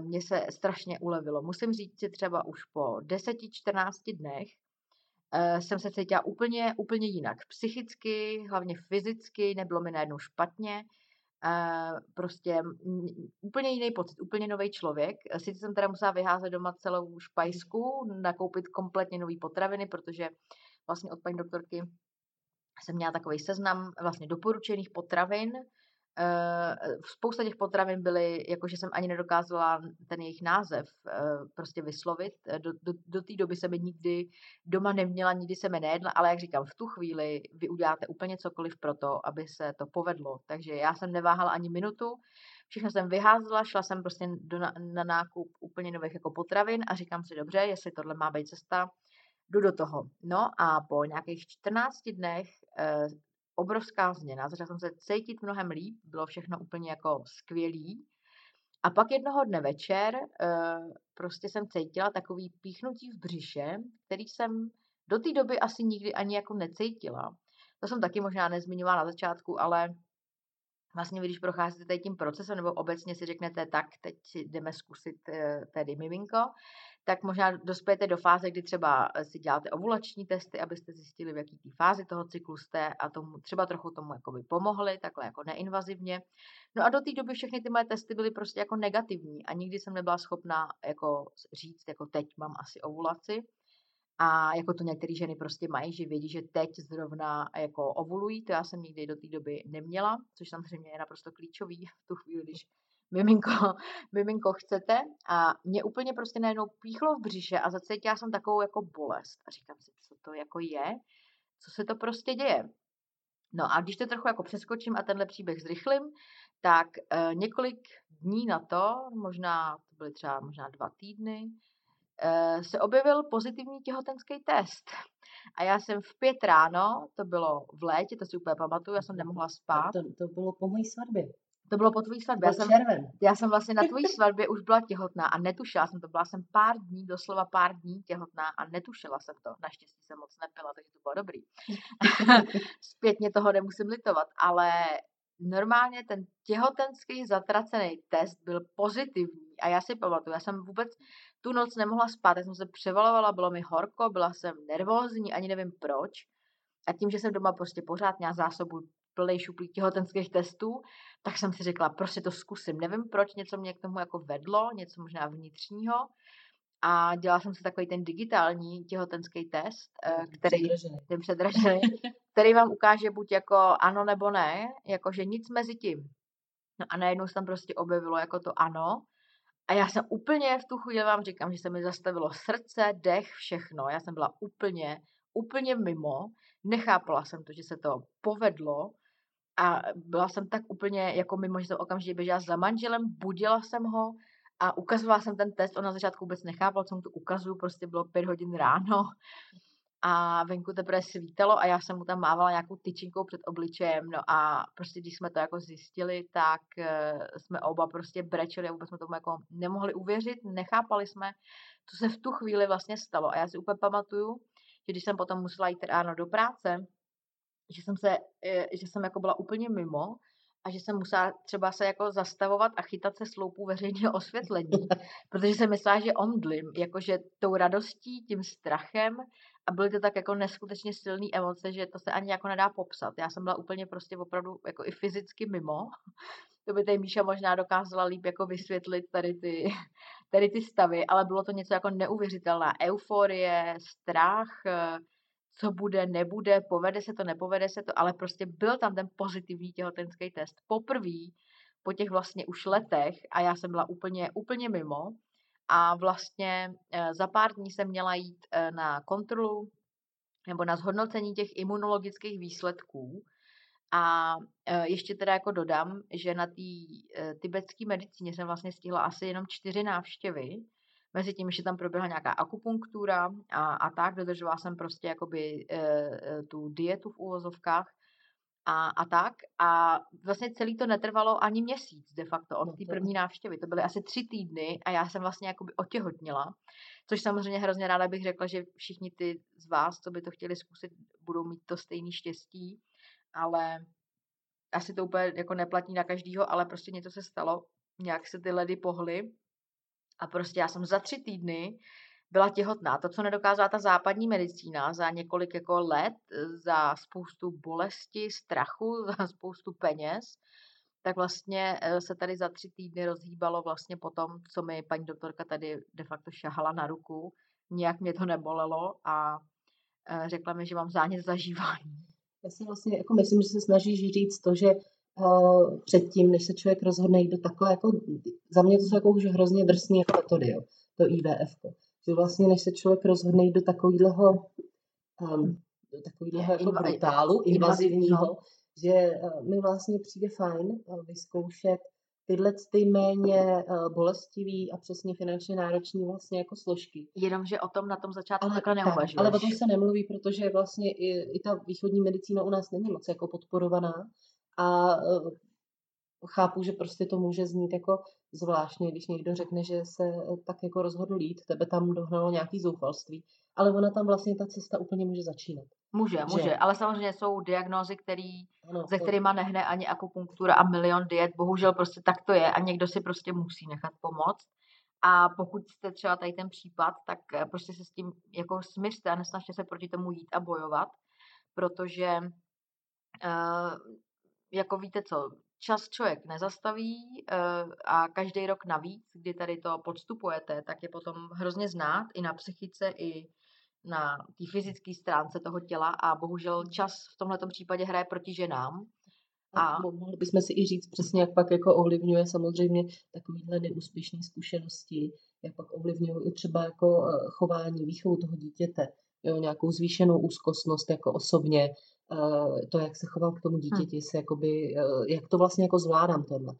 mně se strašně ulevilo. Musím říct, že třeba už po deseti čtrnácti dnech jsem se cítila úplně, úplně jinak. Psychicky, hlavně fyzicky, nebylo mi najednou špatně. Uh, prostě m, úplně jiný pocit, úplně nový člověk. Sice jsem teda musela vyházet doma celou špajsku, nakoupit kompletně nový potraviny, protože vlastně od paní doktorky jsem měla takový seznam vlastně doporučených potravin. Uh, spousta těch potravin byly, jakože jsem ani nedokázala ten jejich název uh, prostě vyslovit. Do, do, do té doby jsem je nikdy doma neměla, nikdy jsem je nejedla, ale jak říkám, v tu chvíli vy uděláte úplně cokoliv pro to, aby se to povedlo. Takže já jsem neváhala ani minutu, všechno jsem vyházela, šla jsem prostě do, na, na nákup úplně nových jako potravin a říkám si, dobře, jestli tohle má být cesta, jdu do toho. No a po nějakých čtrnácti dnech uh, obrovská změna, začala jsem se cítit mnohem líp, bylo všechno úplně jako skvělý. A pak jednoho dne večer prostě jsem cítila takový píchnutí v břiše, který jsem do té doby asi nikdy ani jako necítila. To jsem taky možná nezmiňovala na začátku, ale vlastně když procházíte tady tím procesem, nebo obecně si řeknete, tak teď jdeme zkusit tedy miminko, tak možná dospějete do fáze, kdy třeba si děláte ovulační testy, abyste zjistili, v jaký té fázi toho cyklu jste a tomu, třeba trochu tomu jakoby pomohli, takhle jako neinvazivně. No a do té doby všechny ty moje testy byly prostě jako negativní a nikdy jsem nebyla schopná jako říct, jako teď mám asi ovulaci. A jako to některé ženy prostě mají, že vědí, že teď zrovna jako ovulují, to já jsem nikdy do té doby neměla, což samozřejmě je naprosto klíčový v tu chvíli, když miminko, miminko chcete. A mě úplně prostě najednou píchlo v břiše a zacítila jsem takovou jako bolest. A říkám si, co to jako je, co se to prostě děje. No a když to trochu jako přeskočím a tenhle příběh zrychlím, tak e, několik dní na to, možná to byly třeba možná dva týdny, se objevil pozitivní těhotenský test. A já jsem v pět ráno, to bylo v létě, to si úplně pamatuju, já jsem nemohla spát. To, to bylo po mojí svatbě. To bylo po tvojí svatbě. Já jsem, já jsem vlastně na tvojí svatbě už byla těhotná a netušila jsem to. Byla jsem pár dní, doslova pár dní těhotná a netušila jsem to. Naštěstí jsem moc nepila, takže to bylo dobrý. Zpětně toho nemusím litovat, ale normálně ten těhotenský zatracený test byl pozitivní a já si pamatuju, já jsem vůbec tu noc nemohla spát, já jsem se převalovala, bylo mi horko, byla jsem nervózní, ani nevím proč a tím, že jsem doma prostě pořád měla zásobu plnej šuplík těhotenských testů, tak jsem si řekla, prostě to zkusím, nevím proč, něco mě k tomu jako vedlo, něco možná vnitřního a dělala jsem si takový ten digitální těhotenský test, který, ten předražený, který vám ukáže buď jako ano nebo ne, jakože nic mezi tím. No a najednou se tam prostě objevilo jako to ano. A já jsem úplně v tu chvíli vám říkám, že se mi zastavilo srdce, dech, všechno. Já jsem byla úplně, úplně mimo. Nechápala jsem to, že se to povedlo. A byla jsem tak úplně jako mimo, že jsem okamžitě běžela za manželem, budila jsem ho a ukazovala jsem ten test. On na začátku vůbec nechápal, co mu to ukazuju, prostě bylo pět hodin ráno. a venku teprve svítalo a já jsem mu tam mávala nějakou tyčinkou před obličejem, no a prostě když jsme to jako zjistili, tak jsme oba prostě brečeli a vůbec jsme tomu jako nemohli uvěřit, nechápali jsme, co se v tu chvíli vlastně stalo a já si úplně pamatuju, že když jsem potom musela jít ráno do práce, že jsem se, že jsem jako byla úplně mimo a že jsem musela třeba se jako zastavovat a chytat se sloupů veřejného osvětlení, protože jsem myslela, že omdlím, jakože tou radostí, tím strachem a byly to tak jako neskutečně silné emoce, že to se ani jako nedá popsat. Já jsem byla úplně prostě opravdu jako i fyzicky mimo. To by tady Míša možná dokázala líp jako vysvětlit tady ty, tady ty stavy, ale bylo to něco jako neuvěřitelná euforie, strach, co bude, nebude, povede se to, nepovede se to, ale prostě byl tam ten pozitivní těhotenský test. Poprvé po těch vlastně už letech a já jsem byla úplně, úplně mimo a vlastně za pár dní jsem měla jít na kontrolu nebo na zhodnocení těch imunologických výsledků a ještě teda jako dodám, že na té tibetské medicíně jsem vlastně stihla asi jenom čtyři návštěvy. Mezi tím, že tam proběhla nějaká akupunktura a, a tak, dodržovala jsem prostě jakoby e, tu dietu v úvozovkách a, a tak. A vlastně celý to netrvalo ani měsíc de facto od té první návštěvy. To byly asi tři týdny a já jsem vlastně jakoby otěhotněla, což samozřejmě hrozně ráda bych řekla, že všichni ty z vás, co by to chtěli zkusit, budou mít to stejné štěstí, ale asi to úplně jako neplatí na každýho, ale prostě něco se stalo, nějak se ty ledy pohly. A prostě já jsem za tři týdny byla těhotná. To, co nedokázala ta západní medicína za několik jako let, za spoustu bolesti, strachu, za spoustu peněz, tak vlastně se tady za tři týdny rozhýbalo vlastně po tom, co mi paní doktorka tady de facto šahala na ruku. Nijak mě to nebolelo a řekla mi, že mám zánět zažívání. Já si vlastně jako myslím, že se snažíš říct to, že předtím, než se člověk rozhodne jít do takhle, jako, za mě to jsou jako už hrozně drsný jako metody, jo, to I V F. Že vlastně, než se člověk rozhodne jít do takovýhleho, um, do takovýhleho jako Inva- brutálu, invazivního, že uh, mi vlastně přijde fajn uh, vyzkoušet tyhle ty méně uh, bolestivý a přesně finančně náročný vlastně jako složky. Jenomže o tom na tom začátku ale, takhle neuvažuješ. Ale o tom se nemluví, protože vlastně i, i ta východní medicína u nás není moc jako podporovaná. A chápu, že prostě to může znít jako zvláštně, když někdo řekne, že se tak jako rozhodl jít, tebe tam dohnalo nějaký zoufalství, ale ona tam vlastně ta cesta úplně může začínat. Může, že? Může, ale samozřejmě jsou diagnózy, který, ano, ze kterýma nehne ani akupunktura a milion diet, bohužel prostě tak to je a někdo si prostě musí nechat pomoct a pokud jste třeba tady ten případ, tak prostě se s tím jako smyřte a nesnažte se proti tomu jít a bojovat, protože uh, jako víte co, čas člověk nezastaví a každý rok navíc, kdy tady to podstupujete, tak je potom hrozně znát i na psychice, i na té fyzické stránce toho těla a bohužel čas v tomhletom případě hraje proti ženám. A mohli bychom si i říct přesně, jak pak jako ovlivňuje samozřejmě takovýhle neúspěšné zkušenosti, jak pak ovlivňují i třeba jako chování, výchovu toho dítěte, jo, nějakou zvýšenou úzkostnost jako osobně, to, jak se chovám k tomu dítěti, se jakoby, jak to vlastně jako zvládám tohle.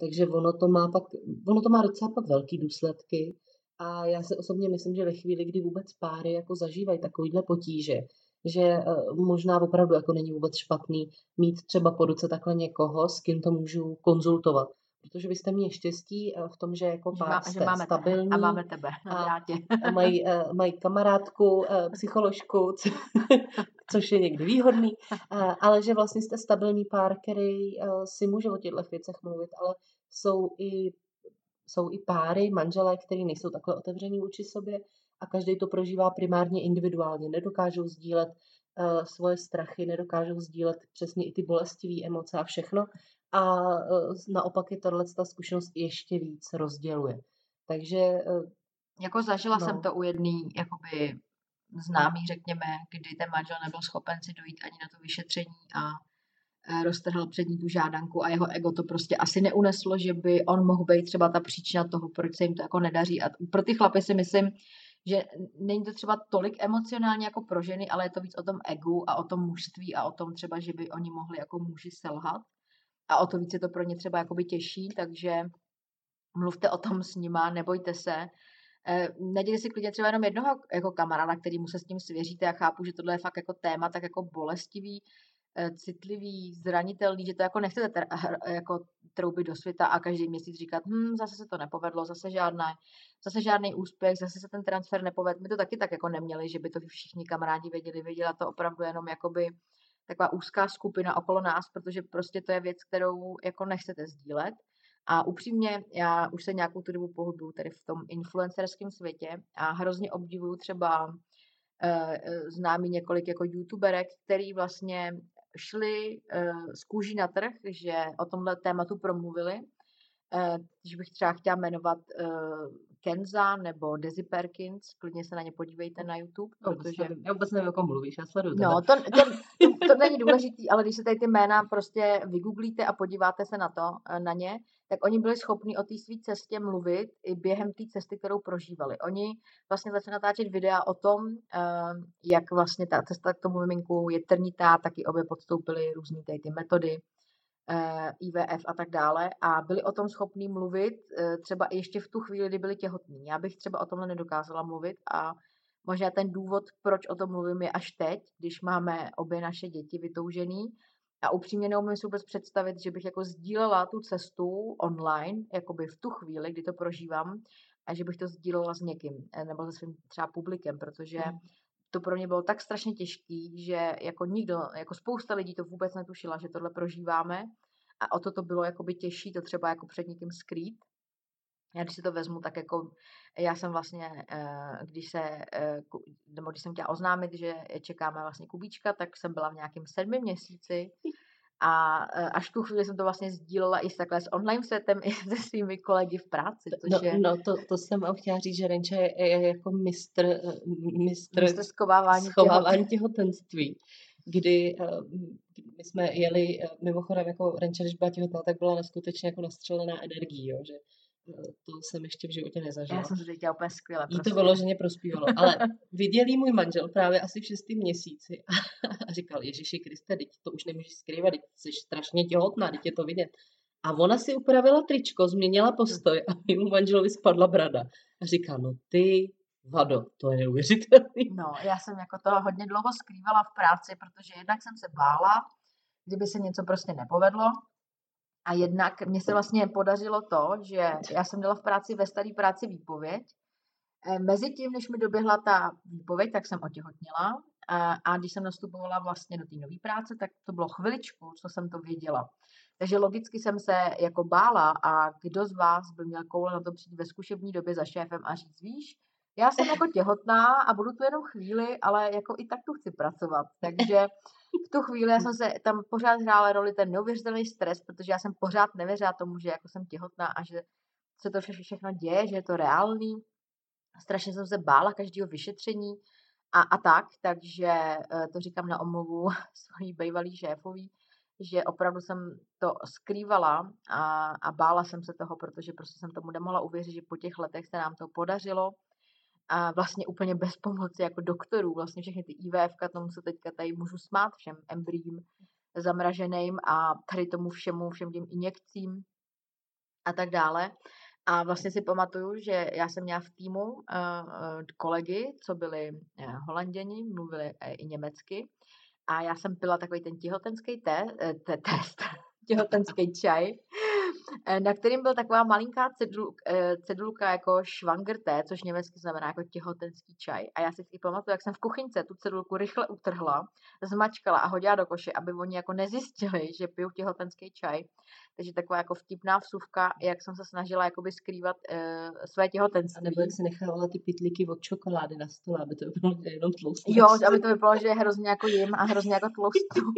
Takže ono to má pak, ono to má docela pak velký důsledky a já si osobně myslím, že ve chvíli, kdy vůbec páry jako zažívají takovýhle potíže, že možná opravdu jako není vůbec špatný mít třeba po ruce takhle někoho, s kým to můžu konzultovat. Protože vy jste měli štěstí v tom, že jako že pár jste máme stabilní. A máme tebe na drátě. A mají, mají kamarádku, psycholožku, co, což je někdy výhodný. Ale že vlastně jste stabilní pár, který si může o těchto věcech mluvit, ale jsou i, jsou i páry, manželé, který nejsou takhle otevřený vůči sobě a každý to prožívá primárně individuálně. Nedokážou sdílet svoje strachy, nedokážou sdílet přesně i ty bolestivé emoce a všechno. A naopak je tato zkušenost ještě víc rozděluje. Takže... Jako zažila no. jsem to u jedný jakoby známý, řekněme, kdy ten manžel nebyl schopen si dojít ani na to vyšetření a roztrhl před ní tu žádanku a jeho ego to prostě asi neuneslo, že by on mohl být třeba ta příčina toho, proč se jim to jako nedaří. A pro ty chlapy si myslím, že není to třeba tolik emocionálně jako pro ženy, ale je to víc o tom egu a o tom mužství a o tom třeba, že by oni mohli jako muži selhat. A o to víc je to pro ně třeba jakoby těžší, takže mluvte o tom s nima, nebojte se. Najděte si klidně třeba jenom jednoho jako kamaráda, který mu se s tím svěříte. Já chápu, že tohle je fakt jako téma tak jako bolestivý, citlivý, zranitelný, že to jako nechcete ter, jako troubit do světa a každý měsíc říkat, hm, zase se to nepovedlo, zase žádná, zase žádný úspěch, zase se ten transfer nepovedl. My to taky tak jako neměli, že by to všichni kamarádi věděli, věděla to opravdu jenom jakoby taková úzká skupina okolo nás, protože prostě to je věc, kterou jako nechcete sdílet. A upřímně, já už se nějakou tu dobu pohybuju tady v tom influencerském světě a hrozně obdivuju třeba e, známý několik jako youtuberek, který vlastně šli e, z kůží na trh, že o tomhle tématu promluvili. E, když bych třeba chtěla jmenovat e, Kenza nebo Desi Perkins, klidně se na ně podívejte na YouTube. No, protože... nevím, já vůbec nevím, o kom mluvíš, já sleduju. No, to, to, to, to není důležitý, ale když se tady ty jména prostě vygooglíte a podíváte se na to, na ně, tak oni byli schopni o té své cestě mluvit i během té cesty, kterou prožívali. Oni vlastně začali natáčet videa o tom, jak vlastně ta cesta k tomu miminku je trnitá, taky obě podstoupili různý tady ty metody, I V F a tak dále, a byli o tom schopní mluvit třeba i ještě v tu chvíli, kdy byli těhotní. Já bych třeba o tomhle nedokázala mluvit a možná ten důvod, proč o tom mluvím, je až teď, když máme obě naše děti vytoužený. A upřímně neumím si vůbec představit, že bych jako sdílela tu cestu online, jakoby v tu chvíli, kdy to prožívám, a že bych to sdílela s někým, nebo se svým třeba publikem, protože to pro mě bylo tak strašně těžký, že jako nikdo, jako spousta lidí to vůbec netušila, že tohle prožíváme, a o to to bylo jakoby těžší to třeba jako před někým skrýt. Já když si to vezmu, tak jako já jsem vlastně, když se, nebo když jsem chtěla oznámit, že čekáme vlastně Kubíčka, tak jsem byla v nějakém sedmi měsíci a až tu chvíli jsem to vlastně sdílela i s takhle s online světem, i se svými kolegy v práci. No, je... no to, to jsem vám chtěla říct, že Renča je, je jako mistr, mistr, mistr schovávání, schovávání těhotenství. Kdy my jsme jeli, mimochodem jako Renča, když byla těhotná, tak byla neskutečně jako nastřelená energií, jo, že to jsem ještě v životě nezažila. Já jsem se cítila úplně skvěle. Jí prostě to vyloženě prospívalo. Ale viděl jí můj manžel právě asi v šestý měsíci a říkal, Ježiši Kriste, teď to už nemůžeš skrývat, teď jsi strašně těhotná, teď je to vidět. A ona si upravila tričko, změnila postoj a mému manželovi spadla brada. A říká, no ty, vado, to je neuvěřitelný. No, já jsem jako to hodně dlouho skrývala v práci, protože jednak jsem se bála, kdyby se něco prostě nepovedlo. A jednak mně se vlastně podařilo to, že já jsem dala v práci, ve staré práci výpověď. Mezitím, než mi doběhla ta výpověď, tak jsem otěhotněla. A když jsem nastupovala vlastně do té nové práce, tak to bylo chviličku, co jsem to věděla. Takže logicky jsem se jako bála, a kdo z vás by měl koule na to přijít ve zkušební době za šéfem a říct, víš, já jsem jako těhotná a budu tu jenom chvíli, ale jako i tak tu chci pracovat. Takže v tu chvíli já jsem se tam pořád hrála roli ten neuvěřitelný stres, protože já jsem pořád nevěřila tomu, že jako jsem těhotná a že se to vše, všechno děje, že je to reálný. Strašně jsem se bála každého vyšetření a, a tak, takže to říkám na omluvu svojí bývalý šéfový, že opravdu jsem to skrývala a, a bála jsem se toho, protože prostě jsem tomu nemohla uvěřit, že po těch letech se nám to podařilo. A vlastně úplně bez pomoci jako doktorů, vlastně všechny ty I V F ka, tomu se teďka tady můžu smát, všem embryím zamraženým a tady tomu všemu, všem těm injekcím a tak dále. A vlastně si pamatuju, že já jsem měla v týmu uh, kolegy, co byli uh, Holanděni, mluvili uh, i německy, a já jsem pila takový ten těhotenský te, te, test, těhotenský čaj, na kterým byl taková malinká cedul, cedulka jako švangerte, což německy znamená jako těhotenský čaj. A já si si pamatuju, jak jsem v kuchyňce tu cedulku rychle utrhla, zmačkala a hodila do koše, aby oni jako nezjistili, že piju těhotenský čaj. Takže taková jako vtipná vsuvka, jak jsem se snažila jakoby skrývat e, své těhotenství. A nebo jak si nechávala ty pitlíky od čokolády na stole, aby to bylo jenom tloustý. Jo, aby to vypadalo, že hrozně jako jim a hrozně jako tloustu.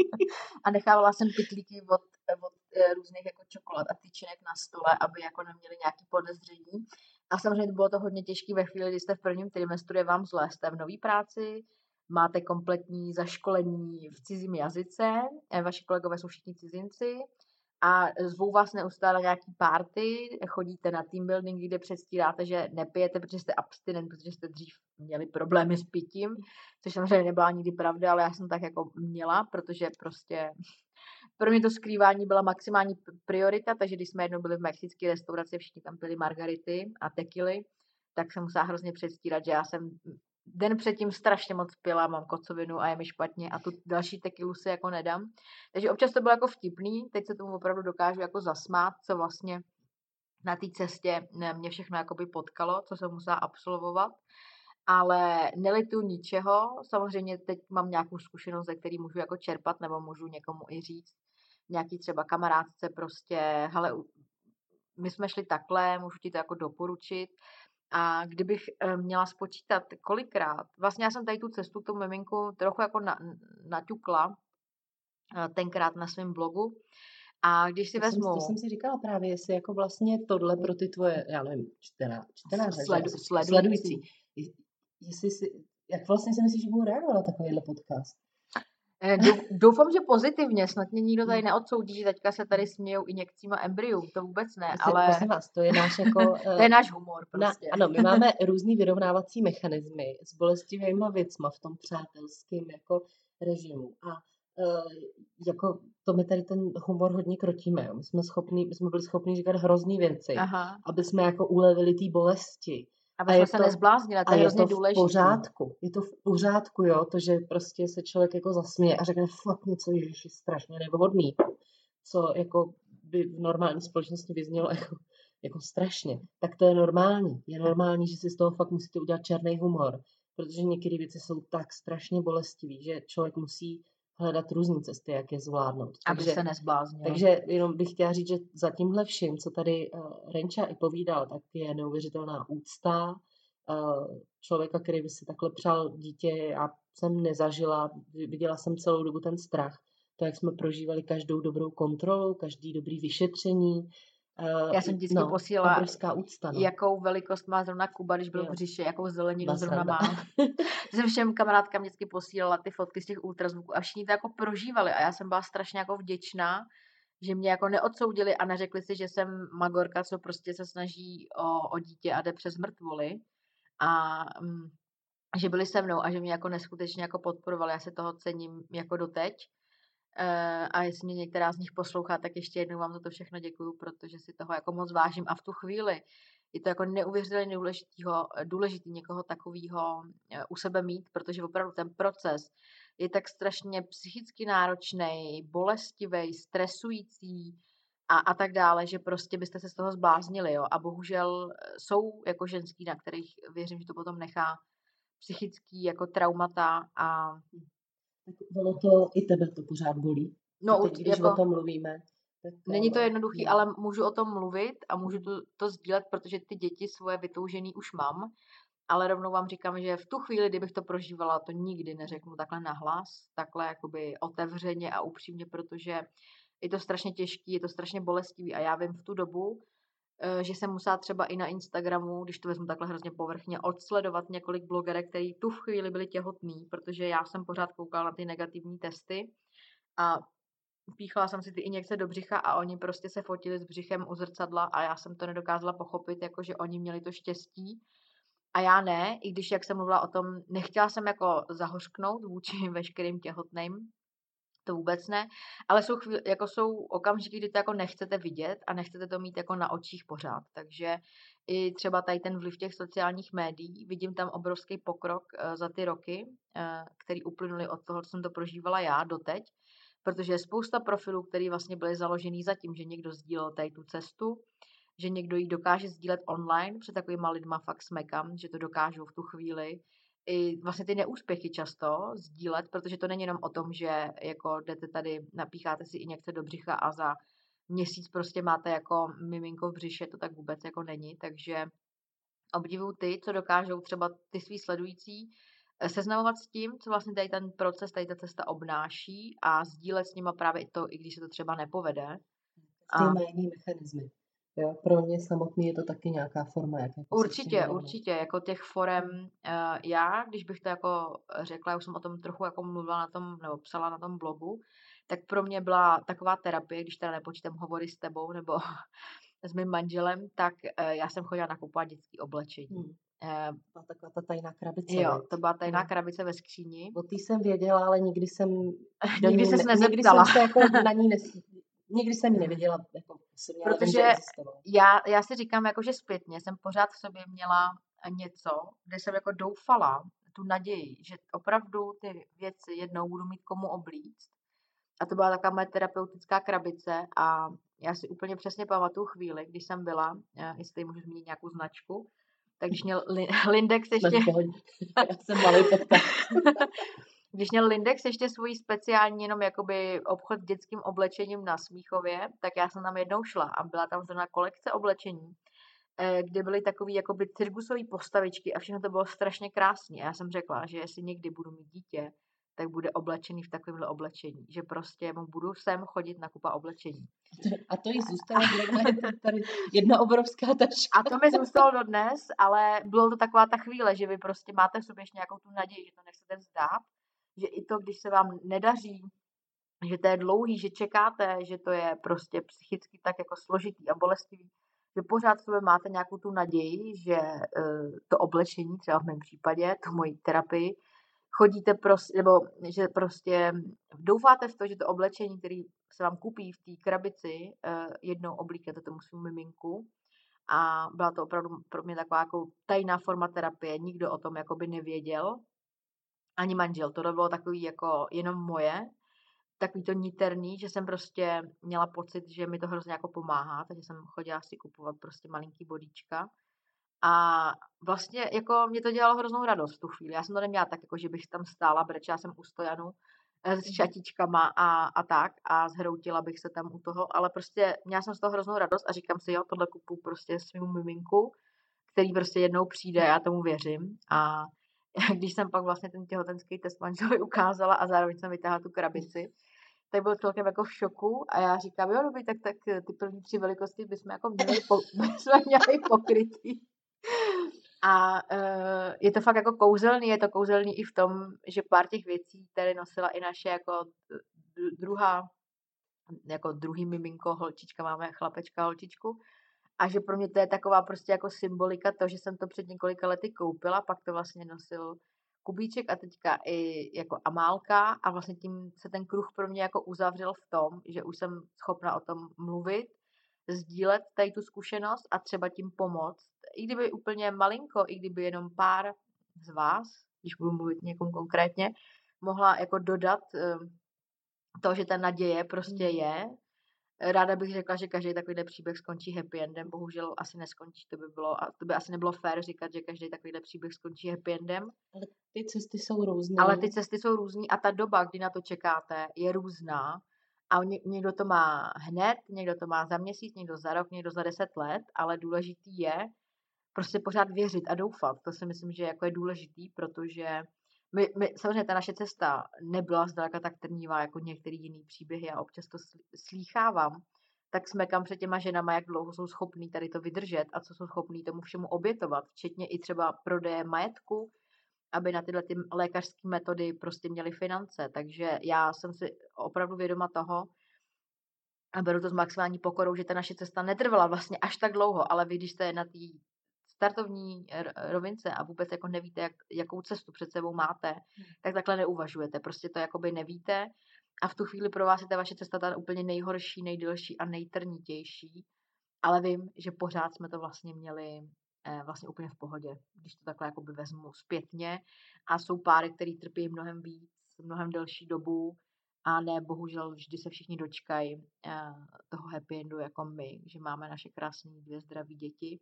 A nechávala jsem pitlíky od, od e, různých jako čokolád a tyčinek na stole, aby jako neměli nějaký podezření. A samozřejmě bylo to hodně těžké ve chvíli, kdy jste v prvním trimestru, je vám zlé, jste v nový práci, máte kompletní zaškolení v cizím jazyce, vaši kolegové jsou všichni cizinci, a zvou vás neustále nějaký party, chodíte na team building, kde předstíráte, že nepijete, protože jste abstinent, protože jste dřív měli problémy s pitím, což samozřejmě nebyla nikdy pravda, ale já jsem tak jako měla, protože prostě pro mě to skrývání byla maximální priorita, takže když jsme jednou byli v mexické restauraci, všichni tam pili margarity a tekily, tak jsem musela hrozně předstírat, že já jsem den předtím strašně moc pila, mám kocovinu a je mi špatně a tu další tequilu si jako nedám. Takže občas to bylo jako vtipný, teď se tomu opravdu dokážu jako zasmát, co vlastně na té cestě mě všechno jakoby potkalo, co jsem musela absolvovat. Ale nelituju ničeho, samozřejmě teď mám nějakou zkušenost, ze který můžu jako čerpat nebo můžu někomu i říct, nějaký třeba kamarádce prostě, hele, my jsme šli takhle, můžu ti to jako doporučit. A kdybych měla spočítat kolikrát, vlastně já jsem tady tu cestu k tomu miminku trochu jako na, naťukla tenkrát na svém blogu. A když si to vezmu... Jsem, to jsem si říkala právě, jestli jako vlastně tohle pro ty tvoje, já nevím, čtenáře, sledu, sledující. sledující. Jestli si, jak vlastně si myslíš, že budu reagovat takovýhle podcast? Doufám, že pozitivně, snad mě nikdo tady neodsoudí, že teďka se tady smějou injekcíma embryů, to vůbec ne, Asi, ale... Prosím vás, to je náš jako... to je náš humor prostě. Na, ano, my máme různý vyrovnávací mechanismy s bolestivými věcmi v tom přátelském jako režimu a uh, jako to my tady ten humor hodně krotíme, my jsme, schopný, my jsme byli schopni říkat hrozný věci, Aha. aby jsme jako ulevili té bolesti. Aby jsme se nezbláznili, to je hrozně důležité. A je to v pořádku, je to v pořádku, jo, to, že prostě se člověk jako zasměje a řekne fakt něco, ježiši, strašně nevhodný, co jako by v normální společnosti vyznělo jako, jako strašně, tak to je normální. Je normální, že si z toho fakt musíte udělat černý humor, protože některé věci jsou tak strašně bolestivý, že člověk musí hledat různý cesty, jak je zvládnout. Aby takže, se nezbláznil. Takže jenom bych chtěla říct, že za tímhle vším, co tady uh, Renča i povídal, tak je neuvěřitelná úcta uh, člověka, který by si takhle přál dítě a jsem nezažila. Viděla jsem celou dobu ten strach. To, jak jsme prožívali každou dobrou kontrolu, každý dobrý vyšetření. Uh, Já jsem vždycky no, posílala, obrovská úcta, no. Jakou velikost má zrovna Kuba, když byl v břiše, jakou zeleninu zrovna má. Jsem všem kamarádkám vždycky posílala ty fotky z těch ultrazvuků a všichni to jako prožívali a já jsem byla strašně jako vděčná, že mě jako neodsoudili a neřekli si, že jsem magorka, co prostě se snaží o, o dítě a jde přes mrtvoly a m, že byli se mnou a že mě jako neskutečně jako podporovali. Já si toho cením jako doteď. Uh, a jestli mě některá z nich poslouchá, tak ještě jednou vám za to všechno děkuju, protože si toho jako moc vážím a v tu chvíli je to jako neuvěřitelně důležitý někoho takového uh, u sebe mít, protože opravdu ten proces je tak strašně psychicky náročný, bolestivý, stresující a, a tak dále, že prostě byste se z toho zbláznili, jo, a bohužel jsou jako ženský, na kterých věřím, že to potom nechá psychický jako traumata a ono to, i tebe to pořád bolí. No, teď, když jako, o tom mluvíme. Tak to, není to jednoduchý, ne. Ale můžu o tom mluvit a můžu to, to sdílet, protože ty děti svoje vytoužený už mám, ale rovnou vám říkám, že v tu chvíli, kdybych to prožívala, to nikdy neřeknu takhle nahlas, takhle jakoby otevřeně a upřímně, protože je to strašně těžký, je to strašně bolestivý a já vím v tu dobu, že jsem musela třeba i na Instagramu, když to vezmu takhle hrozně povrchně, odsledovat několik blogerek, který tu chvíli byli těhotný, protože já jsem pořád koukala na ty negativní testy a píchala jsem si ty injekce do břicha a oni prostě se fotili s břichem u zrcadla a já jsem to nedokázala pochopit, jakože oni měli to štěstí a já ne, i když, jak jsem mluvila o tom, nechtěla jsem jako zahořknout vůči veškerým těhotným, to vůbec ne, ale jsou, chvíli, jako jsou okamžiky, kdy to jako nechcete vidět a nechcete to mít jako na očích pořád, takže i třeba tady ten vliv těch sociálních médií, vidím tam obrovský pokrok za ty roky, který uplynuly od toho, co jsem to prožívala já doteď, protože je spousta profilů, které vlastně byly založený za tím, že někdo sdílel tady tu cestu, že někdo ji dokáže sdílet online, před takovýma lidma fakt smekám, že to dokážou v tu chvíli, i vlastně ty neúspěchy často sdílet, protože to není jenom o tom, že jako jdete tady, napícháte si i injekce do břicha a za měsíc prostě máte jako miminko v břiše, to tak vůbec jako není, takže obdivuju ty, co dokážou třeba ty svý sledující seznamovat s tím, co vlastně tady ten proces, tady ta cesta obnáší a sdílet s nima právě to, i když se to třeba nepovede. Ty mají jiný mechanismy. Jo, pro mě samotný je to taky nějaká forma. Jak jako určitě, určitě. Jako těch forem uh, já, když bych to jako řekla, už jsem o tom trochu jako mluvila na tom, nebo psala na tom blogu, tak pro mě byla taková terapie, když teda nepočítám hovory s tebou nebo s mým manželem, tak uh, já jsem chodila nakupovat dětské oblečení. Hmm. Byla taková ta tajná krabice. Jo, to byla tajná krabice ve skříni. O té jsem věděla, ale nikdy jsem... nikdy ses nezeptala. Nikdy jsem se jako na ní nesl... Nikdy jsem ji neviděla, jako, protože já, já si říkám, jako, že zpětně jsem pořád v sobě měla něco, kde jsem jako doufala, tu naději, že opravdu ty věci jednou budu mít komu oblíct. A to byla taková moje terapeutická krabice a já si úplně přesně pamatuju chvíli, když jsem byla, jestli můžu zmínit nějakou značku, tak když měl Lindex ještě... Já jsem malý Když měl Lindex ještě svůj speciální jenom jakoby obchod s dětským oblečením na Smíchově, tak já jsem tam jednou šla a byla tam zrovna kolekce oblečení, kde byly takový jakoby cirkusové postavičky a všechno to bylo strašně krásné. A já jsem řekla, že jestli někdy budu mít dítě, tak bude oblečený v takovémhle oblečení, že prostě mu budu sem chodit na kupa oblečení. A to jí zůstalo tady jedna obrovská taška. A to mi zůstalo dodnes, ale bylo to taková ta chvíle, že vy prostě máte v sobě ještě nějakou tu naději, že to nechcete vzdát, že i to, když se vám nedaří, že to je dlouhý, že čekáte, že to je prostě psychicky tak jako složitý a bolestivý, že pořád v sobě máte nějakou tu naději, že uh, to oblečení, třeba v mém případě, tu mojí terapii, chodíte prostě, nebo že prostě doufáte v to, že to oblečení, který se vám koupí v té krabici, uh, jednou oblíknete tomu svému miminku. A byla to opravdu pro mě taková jako tajná forma terapie, nikdo o tom jakoby nevěděl, ani manžel, to bylo takový jako jenom moje, takový to niterný, že jsem prostě měla pocit, že mi to hrozně jako pomáhá, takže jsem chodila si kupovat prostě malinký bodíčka. A vlastně jako mě to dělalo hroznou radost v tu chvíli. Já jsem to neměla tak, jako, že bych tam stála, brečela jsem u stojanu s šatičkama a, a tak a zhroutila bych se tam u toho, ale prostě měla jsem z toho hroznou radost a říkám si, jo, tohle kupu prostě svému miminku, který prostě jednou přijde, já tomu věřím. A když jsem pak vlastně ten těhotenský test manželovi ukázala a zároveň jsem vytáhla tu krabici, tak byl celkem jako v šoku a já říkám, jo, dobrý, tak, tak ty první tři velikosti bychom jako měli, po, bychom měli pokrytý. A uh, je to fakt jako kouzelný, je to kouzelný i v tom, že pár těch věcí tady nosila i naše jako druhá, jako druhý miminko, holčička, máme chlapečka, holčičku. A že pro mě to je taková prostě jako symbolika to, že jsem to před několika lety koupila, pak to vlastně nosil Kubíček a teďka i jako Amálka a vlastně tím se ten kruh pro mě jako uzavřel v tom, že už jsem schopna o tom mluvit, sdílet tady tu zkušenost a třeba tím pomoct. I kdyby úplně malinko, i kdyby jenom pár z vás, když budu mluvit někomu konkrétně, mohla jako dodat to, že ta naděje prostě je. Ráda bych řekla, že každý takovýhle příběh skončí happy endem, bohužel asi neskončí, to by bylo, a to by asi nebylo fér říkat, že každý takovýhle příběh skončí happy endem. Ale ty cesty jsou různé. Ale ty cesty jsou různé a ta doba, kdy na to čekáte, je různá a ně, někdo to má hned, někdo to má za měsíc, někdo za rok, někdo za deset let, ale důležitý je prostě pořád věřit a doufat. To si myslím, že jako je důležitý, protože My, my, samozřejmě ta naše cesta nebyla zdaleka tak trnivá jako některý jiný příběhy a občas to slýchávám, tak jsme kam před těma ženama, jak dlouho jsou schopní tady to vydržet a co jsou schopní tomu všemu obětovat, včetně i třeba prodeje majetku, aby na tyhle ty lékařské metody prostě měly finance. Takže já jsem si opravdu vědoma toho a beru to s maximální pokorou, že ta naše cesta netrvala vlastně až tak dlouho, ale vy, když jste na té startovní rovince a vůbec jako nevíte, jak, jakou cestu před sebou máte, tak takhle neuvažujete. Prostě to jakoby nevíte a v tu chvíli pro vás je ta vaše cesta ta úplně nejhorší, nejdelší a nejtrnitější, ale vím, že pořád jsme to vlastně měli eh, vlastně úplně v pohodě, když to takhle jakoby vezmu zpětně a jsou páry, který trpí mnohem víc, mnohem delší dobu a ne, bohužel vždy se všichni dočkají eh, toho happy endu jako my, že máme naše krásné dvě zdraví děti.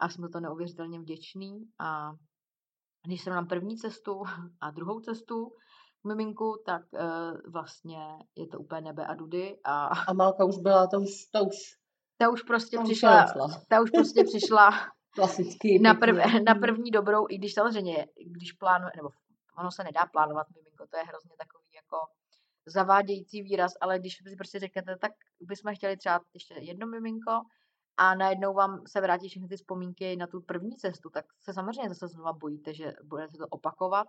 A jsem to neuvěřitelně vděčný. A když jsem na první cestu a druhou cestu k miminku, tak e, vlastně je to úplně nebe a dudy. A, a Malka už byla, ta už, ta už, ta už prostě ta přišla, šla. ta už prostě přišla klasicky na, prv, na první dobrou, i když samozřejmě, když plánuje, nebo ono se nedá plánovat miminko, to je hrozně takový jako zavádějící výraz, ale když si prostě řeknete, tak bychom chtěli třeba ještě jedno miminko, a najednou vám se vrátí všechny ty vzpomínky na tu první cestu, tak se samozřejmě zase znova bojíte, že budete to opakovat.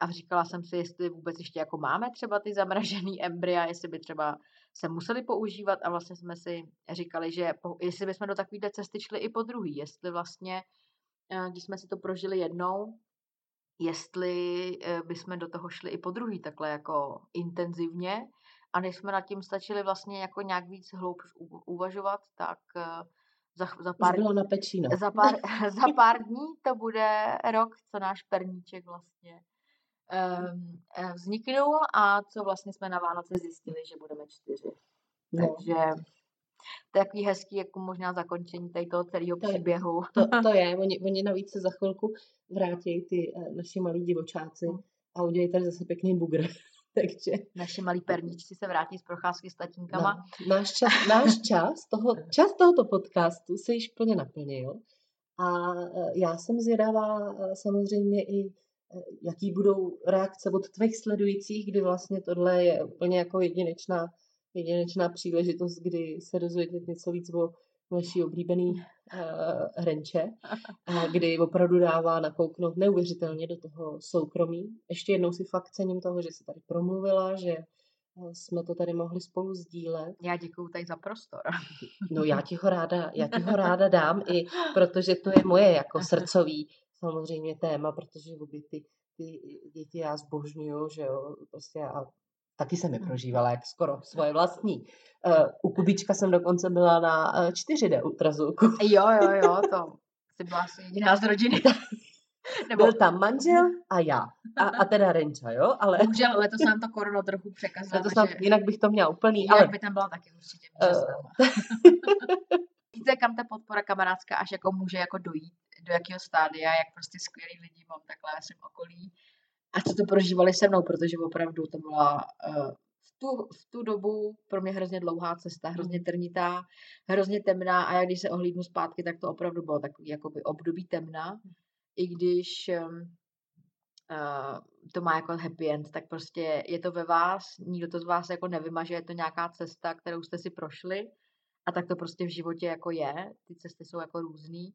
A říkala jsem si, jestli vůbec ještě jako máme třeba ty zamražený embrya, jestli by třeba se museli používat a vlastně jsme si říkali, že po, jestli bychom do takovéhle cesty šli i po druhý, jestli vlastně, když jsme si to prožili jednou, jestli bychom do toho šli i po druhý takhle jako intenzivně. A než jsme nad tím stačili vlastně jako nějak víc hloub uvažovat, tak Za, za, pár, na za, pár, za pár dní to bude rok, co náš perníček vlastně um, vzniknul a co vlastně jsme na Vánoce zjistili, že budeme čtyři. No. Takže to je takový hezký jako možná zakončení tady toho celého to příběhu. Je, to, to je, oni, oni navíc se za chvilku vrátí ty naši malí divočáci a udělají tady zase pěkný bugr. Takže naše malí perníčci se vrátí z procházky s tatínkama. No, náš čas, náš čas, toho, čas tohoto podcastu se již plně naplnil a já jsem zvědavá samozřejmě i, jaký budou reakce od tvých sledujících, kdy vlastně tohle je úplně jako jedinečná, jedinečná příležitost, kdy se dozvědět něco víc o naší oblíbený uh, Renče, uh, kdy opravdu dává nakouknout neuvěřitelně do toho soukromí. Ještě jednou si fakt cením toho, že jsi tady promluvila, že uh, jsme to tady mohli spolu sdílet. Já děkuju tady za prostor. No já ti ho ráda, já ti ho ráda dám, i protože to je moje jako srdcový samozřejmě téma, protože obě ty, ty děti já zbožňuju, že jo, prostě a taky jsem je prožívala, jak skoro svoje vlastní. U Kubíčka jsem dokonce byla na čtyři dé ultrazvuku. Jo, jo, jo, to jsi byla asi jediná z rodiny. Nebo... Byl tam manžel a já. A, a teda Renča, jo? Ale... Bohužel, letos nám to korona trochu překazala. Letos nám, že... Jinak bych to měla úplný. Jinak ale... by tam byla taky určitě úžasná. Víte, kam ta podpora kamarádská až jako může jako dojít, do jakého stádia, jak prostě skvělý lidi mám takhle ve svém okolí. A co to prožívali se mnou, protože opravdu to byla uh, v, tu, v tu dobu pro mě hrozně dlouhá cesta, hrozně trnitá, hrozně temná a já když se ohlídnu zpátky, tak to opravdu bylo takový jakoby období temna. I když um, uh, to má jako happy end, tak prostě je to ve vás, nikdo to z vás jako nevymaže, je to nějaká cesta, kterou jste si prošli a tak to prostě v životě jako je, ty cesty jsou jako různý.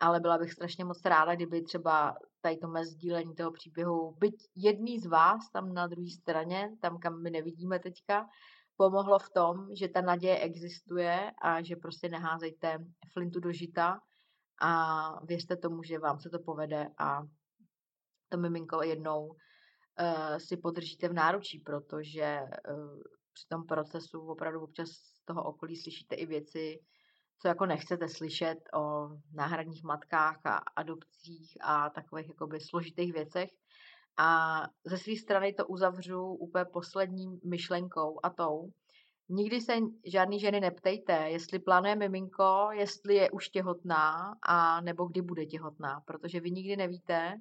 Ale byla bych strašně moc ráda, kdyby třeba tady to mé sdílení toho příběhu, byť jedný z vás tam na druhé straně, tam, kam my nevidíme teďka, pomohlo v tom, že ta naděje existuje a že prostě neházejte flintu do žita a věřte tomu, že vám se to povede a to miminko jednou uh, si podržíte v náručí, protože uh, při tom procesu opravdu občas z toho okolí slyšíte i věci, co jako nechcete slyšet o náhradních matkách a adopcích a takových jakoby složitých věcech. A ze své strany to uzavřu úplně poslední myšlenkou a tou. Nikdy se žádný ženy neptejte, jestli plánuje miminko, jestli je už těhotná a nebo kdy bude těhotná, protože vy nikdy nevíte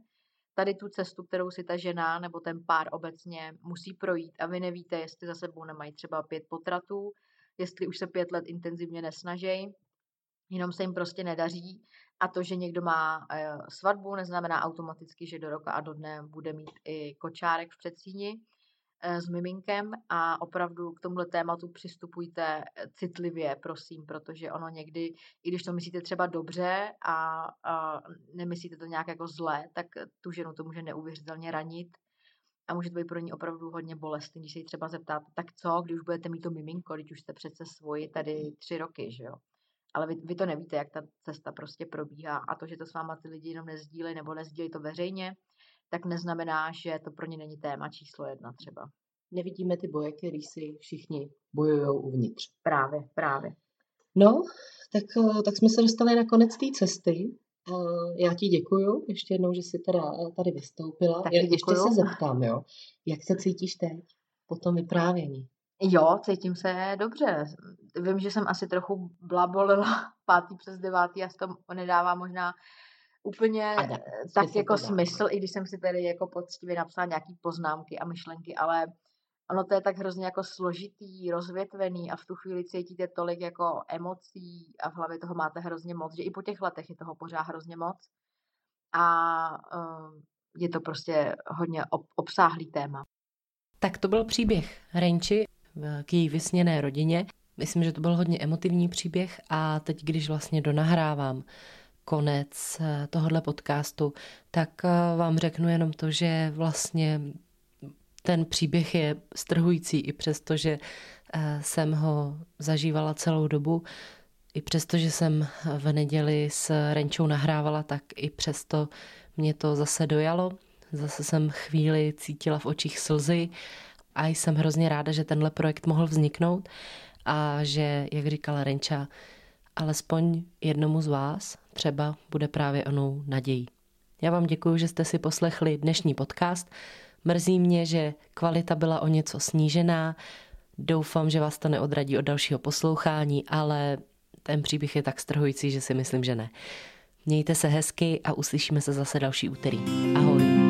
tady tu cestu, kterou si ta žena nebo ten pár obecně musí projít a vy nevíte, jestli za sebou nemají třeba pět potratů, jestli už se pět let intenzivně nesnaží, jenom se jim prostě nedaří. A to, že někdo má svatbu, neznamená automaticky, že do roka a do dne bude mít i kočárek v předsíni s miminkem a opravdu k tomuhle tématu přistupujte citlivě, prosím, protože ono někdy, i když to myslíte třeba dobře a, a nemyslíte to nějak jako zle, tak tu ženu to může neuvěřitelně ranit. A může to být pro ní opravdu hodně bolestný, když se jí třeba zeptáte, tak co, když už budete mít to miminko, když už jste přece svoji tady tři roky, že jo. Ale vy, vy to nevíte, jak ta cesta prostě probíhá a to, že to s váma ty lidi jenom nezdílejí nebo nezdílejí to veřejně, tak neznamená, že to pro ně není téma číslo jedna třeba. Nevidíme ty boje, který si všichni bojujou uvnitř. Právě, právě. No, tak, tak jsme se dostali na konec té cesty. Já ti děkuju ještě jednou, že jsi teda tady vystoupila. Já, ještě se zeptám, jo, jak se cítíš teď po tom vyprávění? Jo, cítím se dobře. Vím, že jsem asi trochu blabolila pátý přes devátý a s tom nedává možná úplně da, tak jako smysl, i když jsem si tady jako poctivě napsala nějaký poznámky a myšlenky, ale ono to je tak hrozně jako složitý, rozvětvený a v tu chvíli cítíte tolik jako emocí a v hlavě toho máte hrozně moc, že i po těch letech je toho pořád hrozně moc a je to prostě hodně obsáhlý téma. Tak to byl příběh Renči k její vysněné rodině. Myslím, že to byl hodně emotivní příběh a teď, když vlastně donahrávám konec tohohle podcastu, tak vám řeknu jenom to, že vlastně ten příběh je strhující, i přesto, že jsem ho zažívala celou dobu, i přesto, že jsem v neděli s Renčou nahrávala, tak i přesto mě to zase dojalo. Zase jsem chvíli cítila v očích slzy a jsem hrozně ráda, že tenhle projekt mohl vzniknout a že, jak říkala Renča, alespoň jednomu z vás třeba bude právě onou nadějí. Já vám děkuji, že jste si poslechli dnešní podcast. Mrzí mě, že kvalita byla o něco snížená. Doufám, že vás to neodradí od dalšího poslouchání, ale ten příběh je tak strhující, že si myslím, že ne. Mějte se hezky a uslyšíme se zase další úterý. Ahoj.